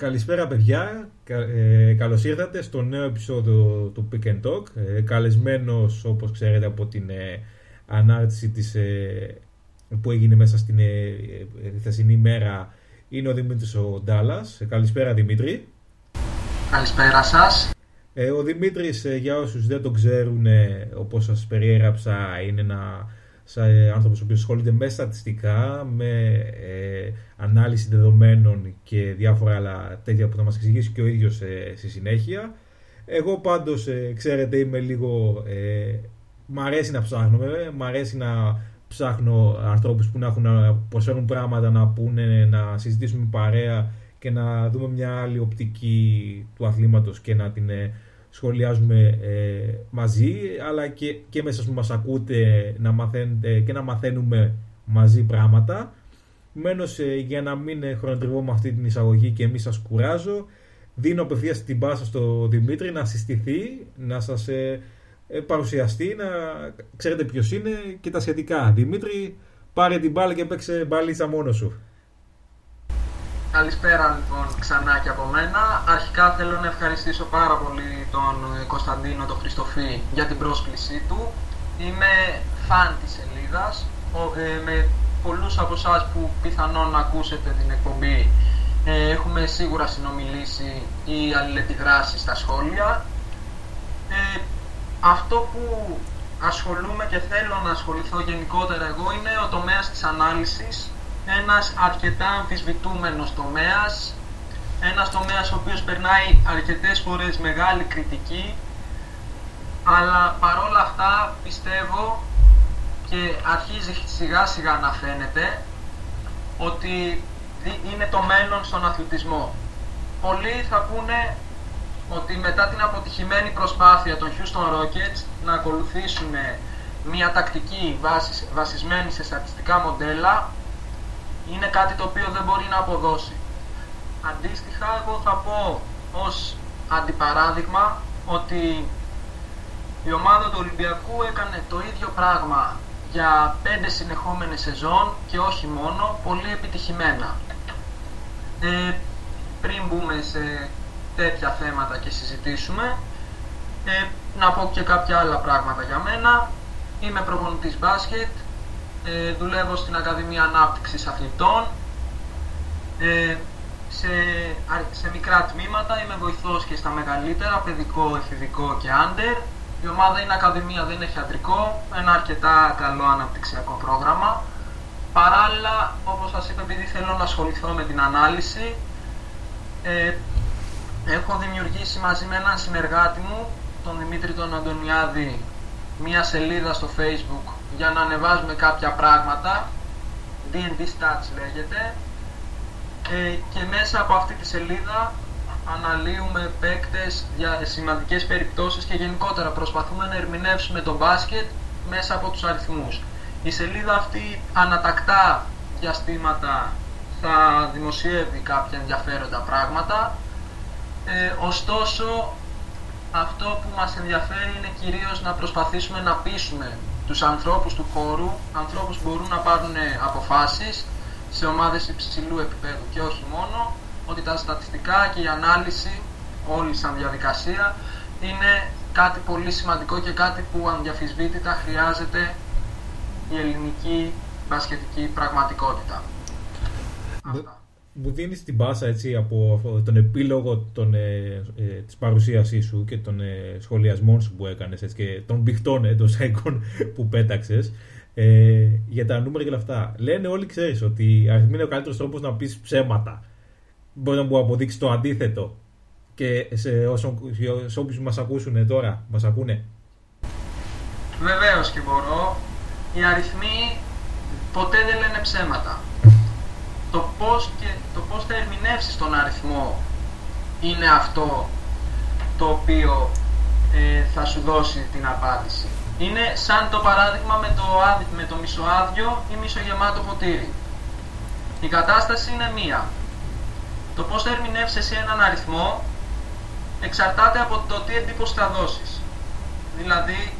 Καλησπέρα παιδιά, καλώς ήρθατε στο νέο επεισόδιο του Pick and Talk. Καλεσμένος, όπως ξέρετε, από την ανάρτηση που έγινε μέσα στην θεσινή μέρα είναι ο Δημήτρης Ντάλλας. Καλησπέρα Δημήτρη. Καλησπέρα σας. Ο Δημήτρης, για όσους δεν τον ξέρουν, όπως σας περιέγραψα, είναι ένα άνθρωπος ο οποίος ασχολείται με στατιστικά, με ανάλυση δεδομένων και διάφορα άλλα τέτοια που θα μας εξηγήσει και ο ίδιος στη συνέχεια. Εγώ πάντως, ξέρετε, είμαι λίγο... μ' αρέσει να ψάχνω, ανθρώπους που να έχουν να προσφέρουν πράγματα, να πούνε, να συζητήσουμε παρέα και να δούμε μια άλλη οπτική του αθλήματος και να την σχολιάζουμε μαζί, αλλά και μέσα που μας ακούτε να μαθαίνετε και να μαθαίνουμε μαζί πράγματα. Μένως, για να μην χρονοτριβώ με αυτή την εισαγωγή και εμείς σας κουράζω, δίνω απευθείας την πάσα στο Δημήτρη να συστηθεί, να σας παρουσιαστεί, να ξέρετε ποιος είναι και τα σχετικά. Δημήτρη, πάρε την μπάλα και παίξε μπαλίτσα μόνος σου. Καλησπέρα λοιπόν ξανά και από μένα. Αρχικά θέλω να ευχαριστήσω πάρα πολύ τον Κωνσταντίνο τον Χριστοφή για την πρόσκλησή του. Είμαι φαν της σελίδας. Με πολλούς από εσάς που πιθανόν να ακούσετε την εκπομπή έχουμε σίγουρα συνομιλήσει ή αλληλεπιδράσει στα σχόλια. Αυτό που ασχολούμαι και θέλω να ασχοληθώ γενικότερα εγώ είναι ο τομέας της ανάλυσης. Ένας αρκετά αμφισβητούμενος τομέας, ένας τομέας ο οποίος περνάει αρκετές φορές μεγάλη κριτική, αλλά παρόλα αυτά πιστεύω και αρχίζει σιγά σιγά να φαίνεται ότι είναι το μέλλον στον αθλητισμό. Πολλοί θα πούνε ότι μετά την αποτυχημένη προσπάθεια των Houston Rockets να ακολουθήσουν μια τακτική βασισμένη σε στατιστικά μοντέλα, είναι κάτι το οποίο δεν μπορεί να αποδώσει. Αντίστοιχα, εγώ θα πω ως αντιπαράδειγμα ότι η ομάδα του Ολυμπιακού έκανε το ίδιο πράγμα για 5 συνεχόμενες σεζόν και όχι μόνο, πολύ επιτυχημένα. Πριν μπούμε σε τέτοια θέματα και συζητήσουμε, να πω και κάποια άλλα πράγματα για μένα. Είμαι προπονητής μπάσκετ. Δουλεύω στην Ακαδημία Ανάπτυξης Αθλητών σε μικρά τμήματα, είμαι βοηθός και στα μεγαλύτερα, παιδικό, εφηβικό και άντερ. Η ομάδα είναι Ακαδημία, δεν έχει αντρικό, ένα αρκετά καλό αναπτυξιακό πρόγραμμα. Παράλληλα, όπως σας είπα, επειδή θέλω να ασχοληθώ με την ανάλυση, έχω δημιουργήσει μαζί με έναν συνεργάτη μου, τον Δημήτρη τον Αντωνιάδη, μία σελίδα στο Facebook για να ανεβάζουμε κάποια πράγματα, D&D Stats λέγεται, και μέσα από αυτή τη σελίδα αναλύουμε παίκτες για σημαντικές περιπτώσεις και γενικότερα προσπαθούμε να ερμηνεύσουμε το μπάσκετ μέσα από τους αριθμούς. Η σελίδα αυτή ανατακτά διαστήματα θα δημοσιεύει κάποια ενδιαφέροντα πράγματα, ωστόσο αυτό που μας ενδιαφέρει είναι κυρίως να προσπαθήσουμε να πείσουμε τους ανθρώπους του χώρου, ανθρώπους που μπορούν να πάρουν αποφάσεις σε ομάδες υψηλού επίπεδου και όχι μόνο, ότι τα στατιστικά και η ανάλυση όλη σαν διαδικασία είναι κάτι πολύ σημαντικό και κάτι που αδιαμφισβήτητα χρειάζεται η ελληνική μπασκετική πραγματικότητα. Μου δίνεις την πάσα έτσι από τον επίλογο της παρουσίασής σου και των σχολιασμών σου που έκανες έτσι, και των μπιχτών εντός έκων που πέταξες για τα νούμερα και όλα αυτά. Λένε όλοι, ξέρεις, ότι η αριθμή είναι ο καλύτερος τρόπος να πεις ψέματα. Μπορεί να μου αποδείξει το αντίθετο και σε όποιους μας ακούσουν τώρα, μας ακούνε. Βεβαίως και μπορώ. Οι αριθμοί ποτέ δεν λένε ψέματα. Το πώς θα ερμηνεύσεις τον αριθμό είναι αυτό το οποίο θα σου δώσει την απάντηση. Είναι σαν το παράδειγμα με το μισοάδιο ή μισογεμάτο ποτήρι. Η κατάσταση είναι μία. Το πώς θα ερμηνεύσεις εσύ έναν αριθμό εξαρτάται από το τι εντύπωση θα δώσεις. Δηλαδή,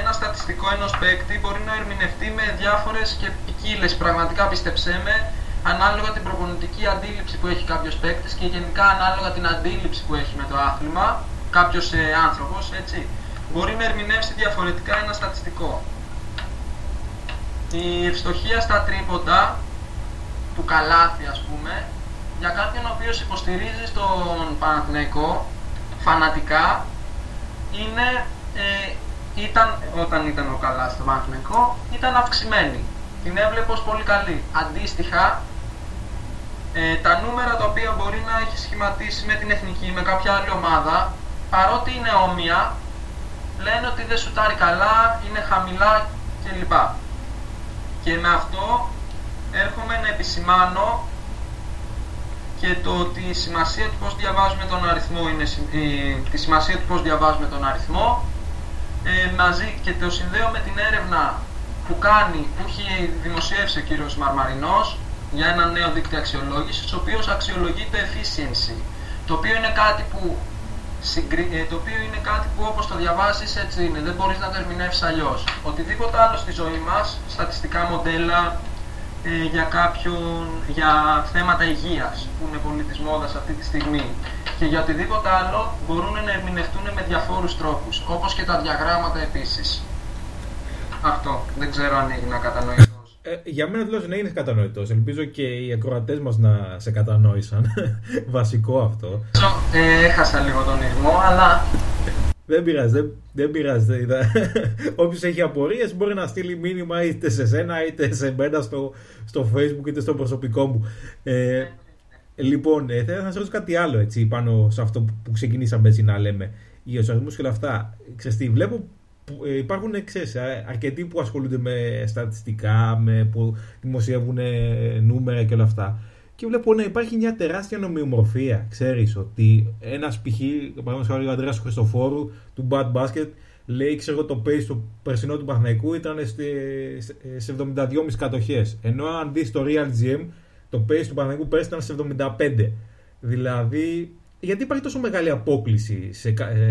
ένα στατιστικό ενός παίκτη μπορεί να ερμηνευτεί με διάφορες και ποικίλες, πραγματικά πιστεψέ με, ανάλογα την προπονητική αντίληψη που έχει κάποιος παίκτης και γενικά ανάλογα την αντίληψη που έχει με το άθλημα κάποιος άνθρωπος, έτσι, μπορεί να ερμηνεύσει διαφορετικά ένα στατιστικό. Η ευστοχία στα τρίποντα του καλάθι, ας πούμε, για κάποιον ο οποίος υποστηρίζει στον Παναθηναϊκό φανατικά, είναι, όταν ήταν ο Καλάς στον Παναθηναϊκό, ήταν αυξημένη. Την έβλεπε ως πολύ καλή. Αντίστοιχα, τα νούμερα τα οποία μπορεί να έχει σχηματίσει με την εθνική, με κάποια άλλη ομάδα, παρότι είναι όμοια, λένε ότι δεν σουτάρει καλά, είναι χαμηλά κλπ. Και με αυτό έρχομαι να επισημάνω και το ότι η σημασία του πώς διαβάζουμε τον αριθμό, μαζί και το συνδέω με την έρευνα που έχει δημοσιεύσει ο κύριος Μαρμαρινός για ένα νέο δίκτυο αξιολόγησης, ο οποίος αξιολογεί το efficiency, το οποίο είναι κάτι που, όπως το διαβάσεις έτσι είναι, δεν μπορείς να το ερμηνεύσεις αλλιώς. Οτιδήποτε άλλο στη ζωή μας, στατιστικά μοντέλα, για θέματα υγείας που είναι πολύ της μόδας αυτή τη στιγμή και για οτιδήποτε άλλο μπορούν να ερμηνευτούν με διαφόρους τρόπους, όπως και τα διαγράμματα επίσης. Αυτό, δεν ξέρω αν έγινα κατανοητός. Για μένα τουλάχιστον έγινες κατανοητός, ελπίζω και οι ακροατές μας να σε κατανόησαν. Βασικό αυτό. Έχασα λίγο τον υγμό, αλλά... Δεν πειράζει, δεν πειράζει. Όποιος έχει απορίες μπορεί να στείλει μήνυμα είτε σε σένα είτε σε μένα στο Facebook είτε στο προσωπικό μου. Λοιπόν, θέλω να σας ρωτήσω κάτι άλλο έτσι, πάνω σε αυτό που ξεκινήσαμε έτσι να λέμε. Για τους αριθμούς και όλα αυτά. Ξέρεις τι, βλέπω υπάρχουν αρκετοί που ασχολούνται με στατιστικά, που δημοσιεύουν νούμερα και όλα αυτά. Και βλέπω να υπάρχει μια τεράστια νομιμορφία. Ξέρεις ότι ένας π.χ. ο Αντρέας Χριστοφόρου του Bad Basket λέει: ξέρω το pace του περσινό του Παναθηναϊκού ήταν σε 72,5 κατοχές. Ενώ αν δεις το Real GM, το pace του Παναθηναϊκού πέρσι ήταν σε 75. Δηλαδή, γιατί υπάρχει τόσο μεγάλη απόκληση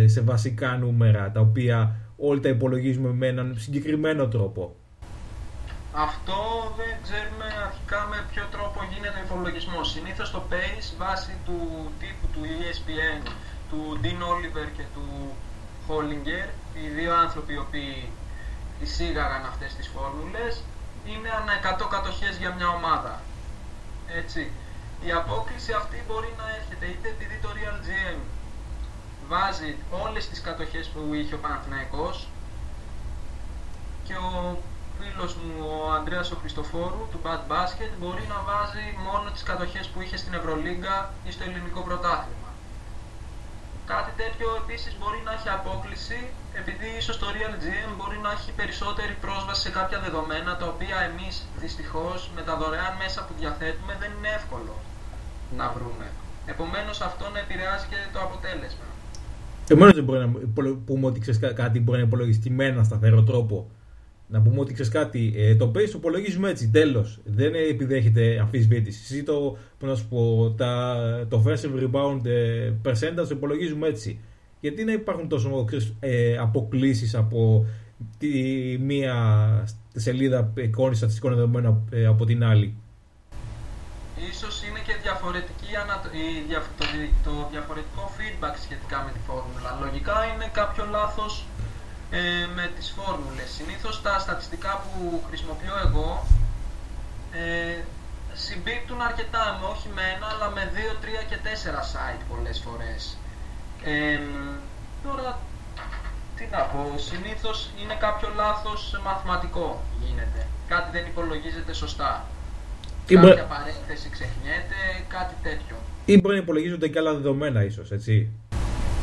σε βασικά νούμερα τα οποία όλοι τα υπολογίζουμε με έναν συγκεκριμένο τρόπο? Αυτό δεν ξέρουμε αρχικά με ποιο τρόπο γίνεται ο υπολογισμός. Συνήθως το pace βάσει του τύπου του ESPN, του Dean Oliver και του Hollinger, οι δύο άνθρωποι οι οποίοι εισήγαγαν αυτές τις φόρμουλες, είναι ανά 100 κατοχές για μια ομάδα. Έτσι. Η απόκληση αυτή μπορεί να έρχεται είτε επειδή το Real GM βάζει όλες τις κατοχές που είχε ο Παναθηναϊκός και ο φίλος μου ο Ανδρέας ο Χριστοφόρου του Bad Basket μπορεί να βάζει μόνο τις κατοχές που είχε στην Ευρωλίγκα ή στο ελληνικό πρωτάθλημα. Κάτι τέτοιο επίσης μπορεί να έχει απόκληση επειδή ίσως το Real GM μπορεί να έχει περισσότερη πρόσβαση σε κάποια δεδομένα τα οποία εμείς δυστυχώς με τα δωρεάν μέσα που διαθέτουμε δεν είναι εύκολο να βρούμε. Επομένως αυτό να επηρεάζει και το αποτέλεσμα. Επομένως δεν μπορεί να πούμε ότι κάτι μπορεί να υπολογιστεί με έναν σταθερό τρόπο. Να πούμε ότι ξέρεις κάτι, το pace το υπολογίζουμε έτσι, τέλος. Δεν επιδέχεται αμφισβήτηση. Ή το offensive rebound percentage το υπολογίζουμε έτσι. Γιατί να υπάρχουν τόσο αποκλήσεις από τη μία σελίδα εικόνης στατιστικών δεδομένων από την άλλη? Ίσως είναι και το διαφορετικό feedback σχετικά με τη φόρμουλα. Λογικά είναι κάποιο λάθος με τις φόρμουλες. Συνήθως τα στατιστικά που χρησιμοποιώ εγώ συμπίπτουν αρκετά, όχι με ένα, αλλά με 2, 3 και 4 site πολλές φορές. Τώρα, τι να πω, συνήθως είναι κάποιο λάθος μαθηματικό γίνεται. Κάτι δεν υπολογίζεται σωστά. Κάποια παρένθεση ξεχνιέται, κάτι τέτοιο. Ή μπορεί να υπολογίζονται και άλλα δεδομένα ίσως, έτσι.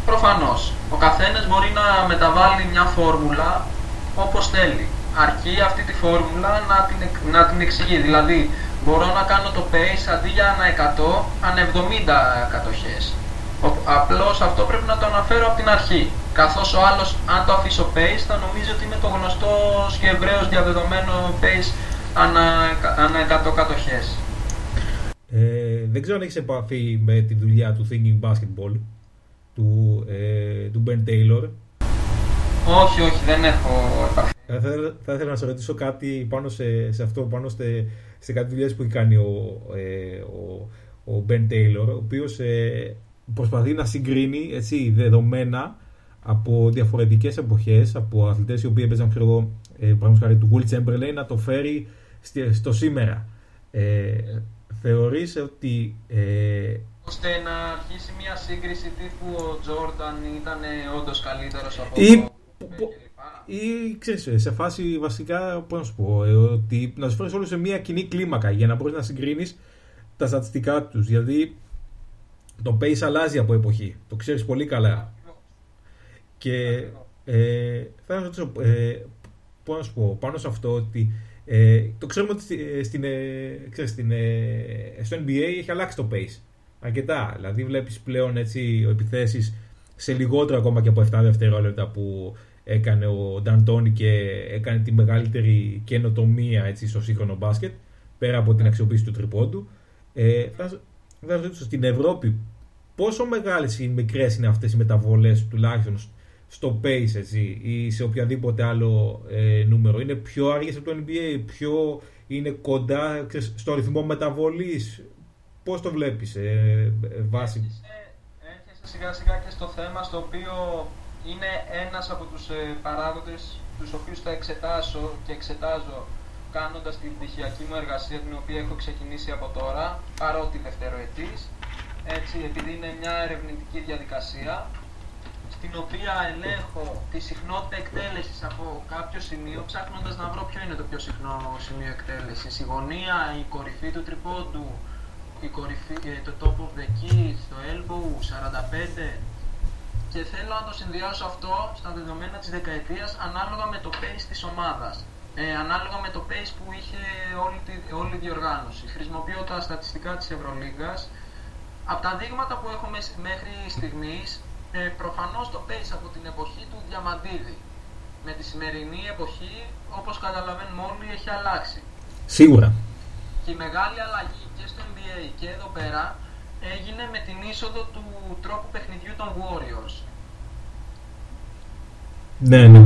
Προφανώς. Ο καθένας μπορεί να μεταβάλει μια φόρμουλα όπως θέλει. Αρκεί αυτή τη φόρμουλα να την εξηγεί. Δηλαδή, μπορώ να κάνω το pace αντί για ανά 100, ανά 70 κατοχές. Απλώς αυτό πρέπει να το αναφέρω από την αρχή. Καθώς ο άλλος, αν το αφήσω pace, θα νομίζει ότι είναι το γνωστό και ευρέως διαδεδομένο pace ανά 100 κατοχές. Δεν ξέρω αν έχεις επαφή με τη δουλειά του Thinking Basketball του Ben Taylor. Όχι, δεν έχω επαφή. Θα ήθελα να σε ρωτήσω κάτι πάνω σε αυτό, πάνω σε κάτι δουλειές που έχει κάνει ο Ben Taylor, ο οποίος προσπαθεί να συγκρίνει δεδομένα από διαφορετικές εποχές, από αθλητές οι οποίοι έπαιζαν του Wilt Chamberlain, να το φέρει στο σήμερα. Θεωρείς ότι... ώστε να αρχίσει μια σύγκριση τύπου ο Τζόρνταν ήταν όντως καλύτερος από ή ξέρεις, σε φάση βασικά πώς να σου πω, ότι να σου φέρεις όλους σε μια κοινή κλίμακα για να μπορείς να συγκρίνεις τα στατιστικά τους, γιατί το pace αλλάζει από εποχή, το ξέρεις πολύ καλά. Και θα να ρωτήσω, πώς να σου πω, πάνω σε αυτό ότι το ξέρουμε ότι στο NBA έχει αλλάξει το pace αρκετά, δηλαδή βλέπεις πλέον επιθέσεις σε λιγότερο ακόμα και από 7 δευτερόλεπτα που έκανε ο Νταντόνι και έκανε τη μεγαλύτερη καινοτομία στο σύγχρονο μπάσκετ, πέρα από την αξιοποίηση του τριπόντου. Θα ρωτήσω, στην Ευρώπη πόσο μεγάλες ή μικρές είναι αυτές οι μεταβολές τουλάχιστον στο pace ή σε οποιαδήποτε άλλο νούμερο? Είναι πιο αργές από το NBA, πιο είναι κοντά στο ρυθμό μεταβολής? Πώς το βλέπεις βάση? Έρχεσαι σιγά σιγά και στο θέμα στο οποίο είναι ένας από τους παράγοντες τους οποίους θα εξετάσω και εξετάζω κάνοντας την πτυχιακή μου εργασία, την οποία έχω ξεκινήσει από τώρα, παρότι δευτεροετής, επειδή είναι μια ερευνητική διαδικασία στην οποία ελέγχω τη συχνότητα εκτέλεσης από κάποιο σημείο, ψάχνοντας να βρω ποιο είναι το πιο συχνό σημείο εκτέλεσης, η γωνία, η κορυφή του τριπόντου, η κορυφή, το top of the key, το elbow, 45. Και θέλω να το συνδυάσω αυτό στα δεδομένα της δεκαετίας ανάλογα με το pace της ομάδας, ανάλογα με το pace που είχε όλη η διοργάνωση. Χρησιμοποιώ τα στατιστικά της Ευρωλίγας. Από τα δείγματα που έχουμε μέχρι στιγμής, προφανώς το pace από την εποχή του Διαμαντίδη με τη σημερινή εποχή, όπως καταλαβαίνουμε όλοι, έχει αλλάξει. Σίγουρα. Και η μεγάλη αλλαγή και στο NBA και εδώ πέρα έγινε με την είσοδο του τρόπου παιχνιδιού των Warriors. Ναι, ναι.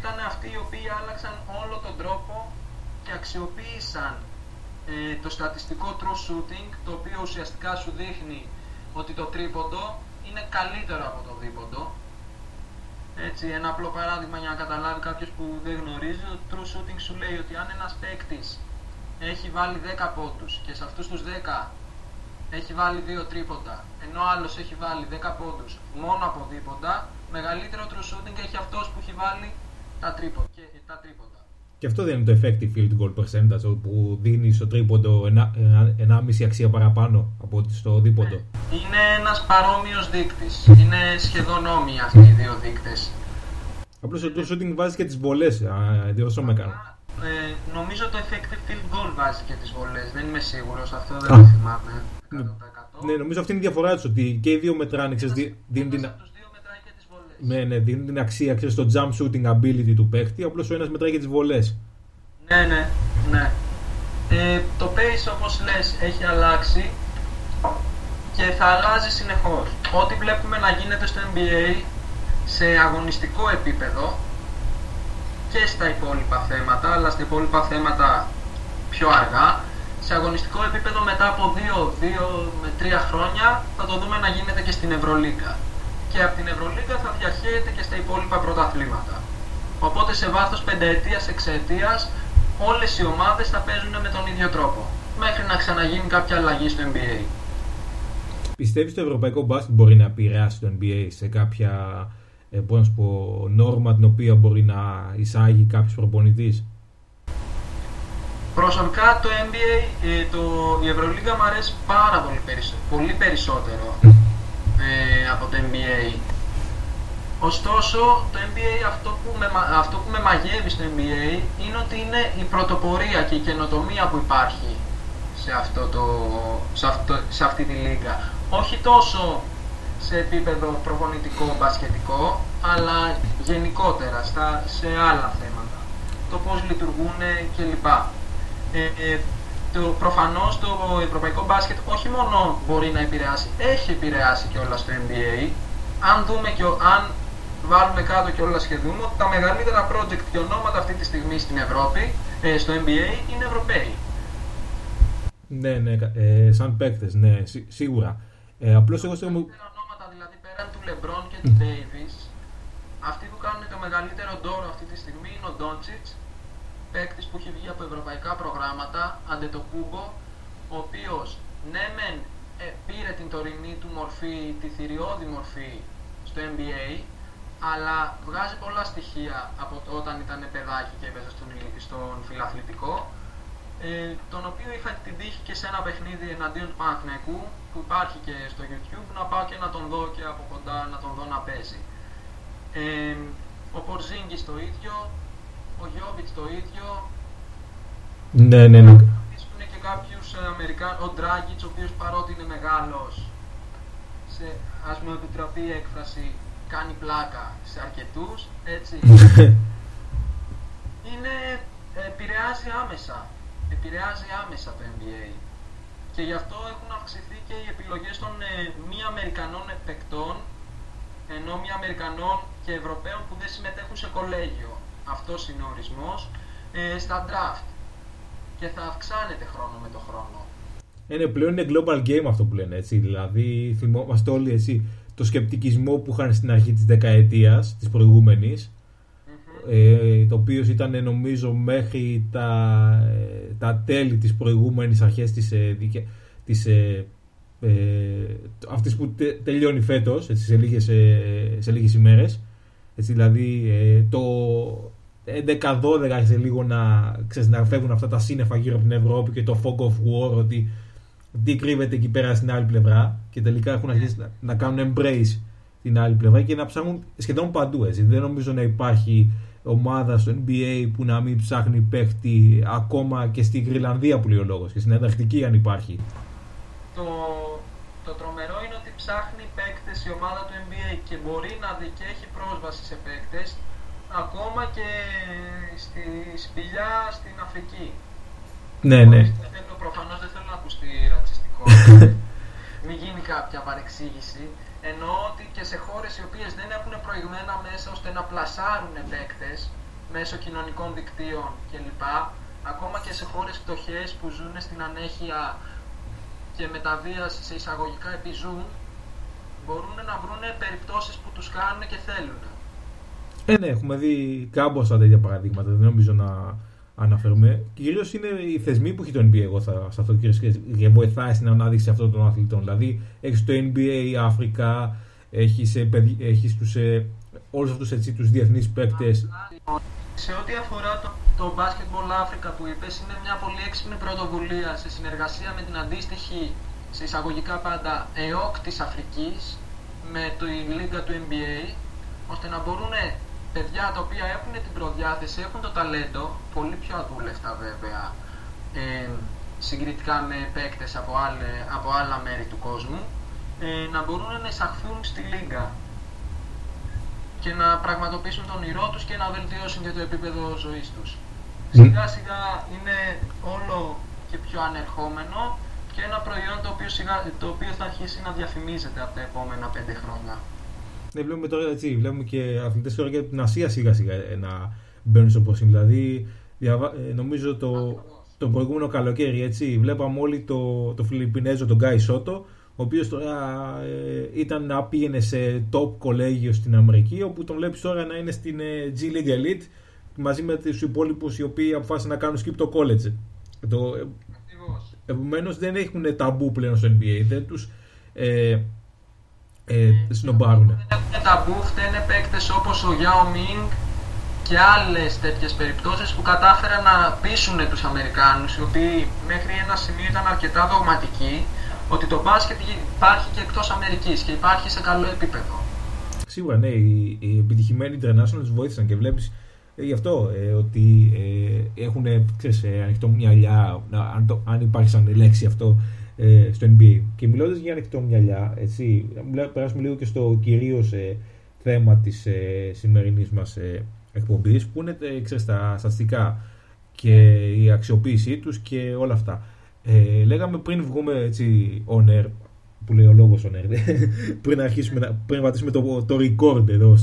Ήταν αυτοί οι οποίοι άλλαξαν όλο τον τρόπο και αξιοποίησαν το στατιστικό true shooting, το οποίο ουσιαστικά σου δείχνει ότι το τρίποντο είναι καλύτερο από το δίποντο. Ένα απλό παράδειγμα για να καταλάβει κάποιος που δεν γνωρίζει, το true shooting σου λέει ότι αν ένας παίκτης έχει βάλει 10 πόντους και σε αυτούς τους 10 έχει βάλει 2 τρίποντα, ενώ άλλος έχει βάλει 10 πόντους μόνο από δίποντα, μεγαλύτερο true shooting έχει αυτός που έχει βάλει τα τρίποντα. Και αυτό δεν είναι το effective field goal percentage που δίνει στο τρίποντο 1,5 αξία παραπάνω από ότι στο δίποντο? Είναι ένας παρόμοιος δείκτης, είναι σχεδόν όμοιοι αυτοί οι δύο δείκτες. Απλώς το true shooting βάζει και τις βολές, όσο με κάνω. Νομίζω το effective field goal βάζει και τις βολές, δεν είμαι σίγουρος, αυτό δεν το θυμάμαι 100%. Ναι, νομίζω αυτή είναι η διαφορά τους, ότι και οι δύο μετράνε, δίνουν την... Ναι, δίνουν την αξία, στο jump shooting ability του παίκτη, απλώς ο ένας μετράει και τις βολές. Ναι. Το pace, όπως λες, έχει αλλάξει και θα αλλάζει συνεχώς. Ό,τι βλέπουμε να γίνεται στο NBA σε αγωνιστικό επίπεδο και στα υπόλοιπα θέματα, αλλά στα υπόλοιπα θέματα πιο αργά, σε αγωνιστικό επίπεδο μετά από 2 με 3 χρόνια θα το δούμε να γίνεται και στην Ευρωλίγκα. Και από την Ευρωλίγκα θα διαχέεται και στα υπόλοιπα πρωταθλήματα. Οπότε σε βάθος πενταετίας, εξαετίας, όλες οι ομάδες θα παίζουν με τον ίδιο τρόπο, μέχρι να ξαναγίνει κάποια αλλαγή στο NBA. Πιστεύεις το ευρωπαϊκό μπάσκετ μπορεί να επηρεάσει το NBA σε κάποια νόρμα την οποία μπορεί να εισάγει κάποιος προπονητής? Προσωπικά το NBA, η Ευρωλίγκα μου αρέσει πάρα πολύ, πολύ περισσότερο από το NBA. Ωστόσο, το NBA, αυτό που με μαγεύει στο NBA είναι ότι είναι η πρωτοπορία και η καινοτομία που υπάρχει σε αυτή τη λίγα. Όχι τόσο σε επίπεδο προπονητικό, μπασκετικό, αλλά γενικότερα σε άλλα θέματα. Το πώς λειτουργούν κλπ. Προφανώς το ευρωπαϊκό μπάσκετ όχι μόνο μπορεί να επηρεάσει, έχει επηρεάσει κιόλας το NBA. Αν βάλουμε κάτω κιόλας και δούμε ότι τα μεγαλύτερα project και ονόματα αυτή τη στιγμή στην Ευρώπη, στο NBA, είναι Ευρωπαίοι. Ναι, σαν παίκτες, ναι, σίγουρα. Απλώς εγώ στέλνω... ονόματα, δηλαδή πέραν του Λεμπρόν και του Ντέιβις, αυτοί που κάνουν το μεγαλύτερο ντόρο αυτή τη στιγμή είναι ο Ντόντσιτς, παίκτης που έχει βγει από ευρωπαϊκά προγράμματα, Αντετοκούμπο, ο οποίος, ναι μεν, πήρε την τωρινή του μορφή, τη θηριώδη μορφή στο NBA, αλλά βγάζει πολλά στοιχεία από όταν ήταν παιδάκι και έπαιζε στον φιλαθλητικό, τον οποίο είχα την τύχη και σε ένα παιχνίδι εναντίον του Παναθηναϊκού, που υπάρχει και στο YouTube, να πάω και να τον δω και από κοντά να τον δω να παίζει. Ο Πορζίνγκης το ίδιο, ο Γιόβιτς το ίδιο. Ναι. Υπάρχουν και κάποιους Αμερικάνους, ο Ντράγκιτς, ο οποίος παρότι είναι μεγάλος, σε, ας μου επιτραπεί η έκφραση, κάνει πλάκα σε αρκετούς, έτσι. Είναι... Επηρεάζει άμεσα το NBA και γι' αυτό έχουν αυξηθεί και οι επιλογές των μη Αμερικανών παικτών, ενώ μη Αμερικανών και Ευρωπαίων που δεν συμμετέχουν σε κολέγιο. Αυτός είναι ο ορισμός στα draft και θα αυξάνεται χρόνο με το χρόνο. Πλέον είναι global game αυτό που λένε, έτσι. Δηλαδή θυμόμαστε όλοι, έτσι, το σκεπτικισμό που είχαν στην αρχή της δεκαετίας, της προηγούμενης, το οποίο ήταν νομίζω μέχρι τα τέλη της προηγούμενης αρχές αυτής που τελειώνει φέτος, έτσι, σε λίγες ημέρες, έτσι, δηλαδή το 11-12 σε λίγο να φεύγουν αυτά τα σύννεφα γύρω από την Ευρώπη και το fog of war, ότι τι κρύβεται εκεί πέρα στην άλλη πλευρά, και τελικά έχουν αρχίσει να κάνουν embrace την άλλη πλευρά και να ψάχνουν σχεδόν παντού, έτσι. Δεν νομίζω να υπάρχει ομάδα στο NBA που να μην ψάχνει παίχτη, ακόμα και στην Γρυλανδία που λέει ο λόγος, και στην Ανταρκτική αν υπάρχει. Το τρομερό είναι ότι ψάχνει παίκτες η ομάδα του NBA και μπορεί να δει και έχει πρόσβαση σε παίκτες ακόμα και στη σπηλιά στην Αφρική. Ναι. Προφανώς δεν θέλω να ακουστεί ρατσιστικό, μην γίνει κάποια παρεξήγηση. Εννοώ ότι και σε χώρες οι οποίες δεν έχουν προηγμένα μέσα ώστε να πλασάρουν παίκτες μέσω κοινωνικών δικτύων κλπ. Ακόμα και σε χώρες φτωχές που ζουν στην ανέχεια και με τα βίας σε εισαγωγικά επιζούν, μπορούν να βρουν περιπτώσεις που τους κάνουν και θέλουν. Ναι, έχουμε δει κάμποσα τέτοια παραδείγματα, δεν νομίζω να αναφέρουμε. Κυρίως είναι οι θεσμοί που έχει το NBA, εγώ σε αυτό και βοηθάει στην ανάδειξη αυτών των αθλητών. Δηλαδή, έχεις το NBA Αφρικά, έχεις όλους αυτούς, έτσι, τους διεθνείς παίκτες. Σε ό,τι αφορά το Basketball Africa που είπες, είναι μια πολύ έξυπνη πρωτοβουλία σε συνεργασία με την αντίστοιχη, σε εισαγωγικά πάντα, ΕΟΚ της Αφρικής με τη Λίγκα του NBA, ώστε να μπορούν παιδιά τα οποία έχουν την προδιάθεση, έχουν το ταλέντο, πολύ πιο αδούλευτα βέβαια, συγκριτικά με παίκτες από άλλα μέρη του κόσμου, να μπορούν να εισαχθούν στη Λίγκα και να πραγματοποιήσουν τον ηρώ τους και να βελτιώσουν και το επίπεδο ζωής τους. Σιγά σιγά είναι όλο και πιο ανερχόμενο και ένα προϊόν το οποίο θα αρχίσει να διαφημίζεται από τα επόμενα 5 χρόνια. Ναι, βλέπουμε τώρα, έτσι, βλέπουμε και αθλητές και από την Ασία σιγά σιγά να μπαίνουν στο πόσιμο. Δηλαδή, νομίζω το προηγούμενο καλοκαίρι, έτσι, βλέπαμε όλοι το Φιλιππινέζο, τον Γκάι Σότο, ο οποίος τώρα ήταν να πήγαινε σε top κολέγιο στην Αμερική, όπου τον βλέπεις τώρα να είναι στην G League Elite μαζί με τους υπόλοιπους οι οποίοι αποφάσισαν να κάνουν skip το college. Επομένως δεν έχουν ταμπού πλέον στο NBA, δεν τους... σνομπάρουνε. Δεν έχουν ταμπού, φταίνε παίκτες όπως ο Γιάο Μινγκ και άλλες τέτοιες περιπτώσεις που κατάφεραν να πείσουν τους Αμερικάνους, οι οποίοι μέχρι ένα σημείο ήταν αρκετά δογματικοί, ότι το μπάσκετ υπάρχει και εκτός Αμερικής και υπάρχει σε καλό επίπεδο. Σίγουρα, ναι, οι επιτυχημένοι internationals βοήθησαν και βλέπεις γι' αυτό ότι έχουν, ξέρεις, ανοιχτό μυαλιά, αν υπάρχει σαν λέξη αυτό, στο NBA. Και μιλώντας για ανοιχτό μυαλιά, έτσι, περάσουμε λίγο και στο κυρίως θέμα της σημερινής μας εκπομπής, που είναι, ξέρεις, τα στατιστικά και η αξιοποίησή τους και όλα αυτά. Λέγαμε πριν βγούμε, έτσι, on air, που λέει ο λόγος on air, πριν πατήσουμε το record εδώ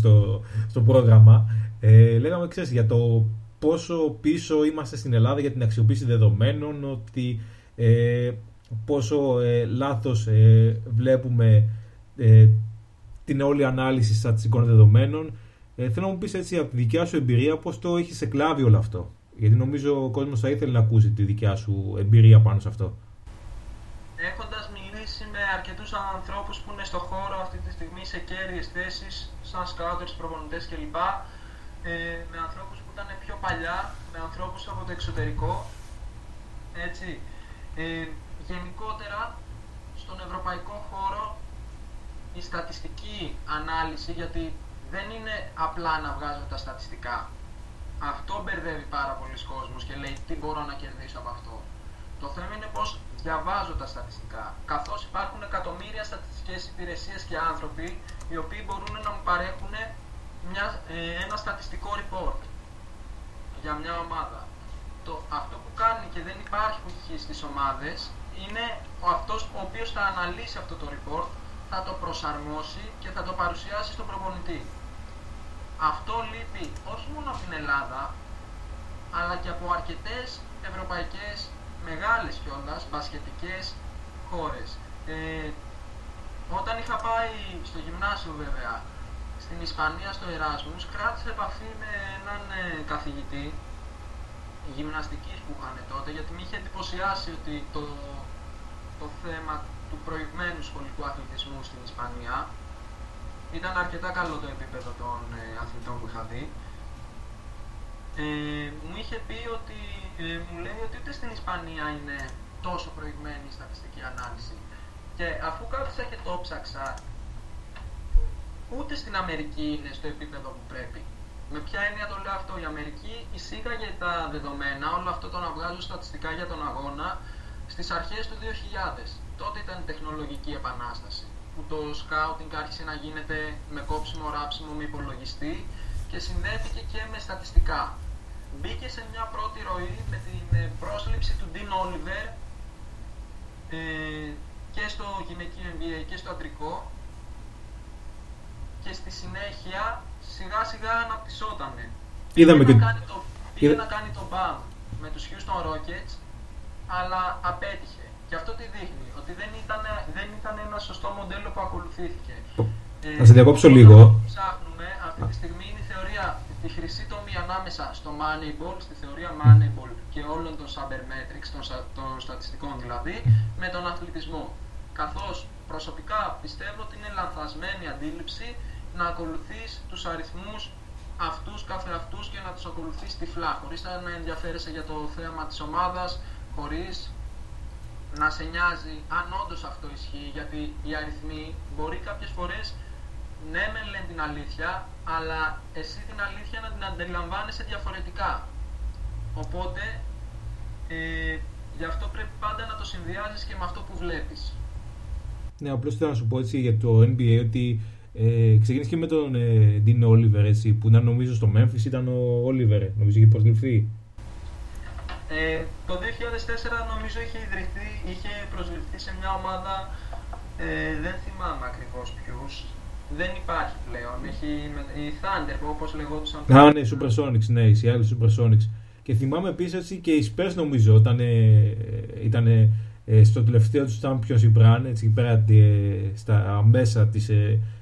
στο πρόγραμμα, λέγαμε, ξέρεις, για το πόσο πίσω είμαστε στην Ελλάδα για την αξιοποίηση δεδομένων, ότι πόσο λάθος βλέπουμε την όλη ανάλυση στατιστικών δεδομένων. Θέλω να μου πεις έτσι από τη δικιά σου εμπειρία πώς το έχεις εκλάβει όλο αυτό. Γιατί νομίζω ο κόσμος θα ήθελε να ακούσει τη δικιά σου εμπειρία πάνω σε αυτό. Έχοντας μιλήσει με αρκετούς ανθρώπους που είναι στο χώρο αυτή τη στιγμή σε κέρδιες θέσεις, σαν σκάουτερς, προπονητές κλπ. Με ανθρώπους που ήταν πιο παλιά, με ανθρώπους από το εξωτερικό. Έτσι. Γενικότερα, στον ευρωπαϊκό χώρο, η στατιστική ανάλυση, γιατί δεν είναι απλά να βγάζω τα στατιστικά. Αυτό μπερδεύει πάρα πολλοί κόσμος και λέει τι μπορώ να κερδίσω από αυτό. Το θέμα είναι πως διαβάζω τα στατιστικά, καθώς υπάρχουν εκατομμύρια στατιστικές υπηρεσίες και άνθρωποι οι οποίοι μπορούν να μου παρέχουν ένα στατιστικό report για μια ομάδα. Αυτό που κάνει και δεν υπάρχει π.χ. στις ομάδες είναι αυτός ο οποίος θα αναλύσει αυτό το report, θα το προσαρμόσει και θα το παρουσιάσει στον προπονητή. Αυτό λείπει όχι μόνο από την Ελλάδα, αλλά και από αρκετές ευρωπαϊκές, μεγάλες κιόλας, μπασκετικές χώρες. Όταν είχα πάει στο γυμνάσιο βέβαια, στην Ισπανία, στο Εράσμους, κράτησα επαφή με έναν καθηγητή γυμναστικής που είχαν τότε, γιατί με είχε εντυπωσιάσει ότι το θέμα του προηγμένου σχολικού αθλητισμού στην Ισπανία ήταν αρκετά καλό το επίπεδο των αθλητών που είχα δει. Μου είχε πει ότι, μου λέει ότι ούτε στην Ισπανία είναι τόσο προηγμένη η στατιστική ανάλυση. Και αφού κάθισα και το ψάξα, ούτε στην Αμερική είναι στο επίπεδο που πρέπει. Με ποια έννοια το λέω αυτό? Η Αμερική εισήγαγε τα δεδομένα, όλο αυτό το να βγάζουν στατιστικά για τον αγώνα, στις αρχές του 2000. Τότε ήταν η τεχνολογική επανάσταση, που το scouting άρχισε να γίνεται με κόψιμο, ράψιμο, με υπολογιστή και συνδέθηκε και με στατιστικά. Μπήκε σε μια πρώτη ροή με την πρόσληψη του Dean Oliver και στο γυναικείο NBA και στο αντρικό, και στη συνέχεια σιγά σιγά αναπτυσσότανε. Πήγε να κάνει το BAM με τους Houston Rockets, αλλά απέτυχε. Και αυτό τι δείχνει, ότι δεν ήταν ένα σωστό μοντέλο που ακολουθήθηκε. Να σε διακόψω λίγο. Αυτό που ψάχνουμε αυτή τη στιγμή είναι η θεωρία, τη χρυσή τομή ανάμεσα στο Moneyball, στη θεωρία Moneyball και όλων των sabermetrics, των στατιστικών δηλαδή, με τον αθλητισμό. Καθώς προσωπικά πιστεύω ότι είναι λανθασμένη αντίληψη να ακολουθείς τους αριθμούς αυτούς καθεαυτούς και να τους ακολουθείς τυφλά, χωρίς να ενδιαφέρεσαι για το θέαμα της ομάδας, χωρίς να σε νοιάζει αν όντως αυτό ισχύει, γιατί οι αριθμοί μπορεί κάποιες φορές, ναι μεν λένε την αλήθεια, αλλά εσύ την αλήθεια να την αντιλαμβάνεσαι διαφορετικά. Οπότε, γι' αυτό πρέπει πάντα να το συνδυάζεις και με αυτό που βλέπεις. Ναι, απλώς θέλω να σου πω έτσι για το NBA ότι ξεκίνησε και με τον Dean Oliver, έτσι, που ήταν νομίζω στο Memphis, ήταν ο Oliver, νομίζω είχε προσληφθεί. Το 2004 νομίζω είχε προσληφθεί σε μια ομάδα, δεν θυμάμαι ακριβώς ποιους, δεν υπάρχει πλέον, η Thunder όπως λεγόντουσαν. Α, ναι, Supersonics, ναι, η άλλη Supersonics. Και θυμάμαι επίσης και οι Spurs νομίζω όταν ήταν στο τελευταίο τους ήταν πιο συμπράν, έτσι πέρα στα μέσα της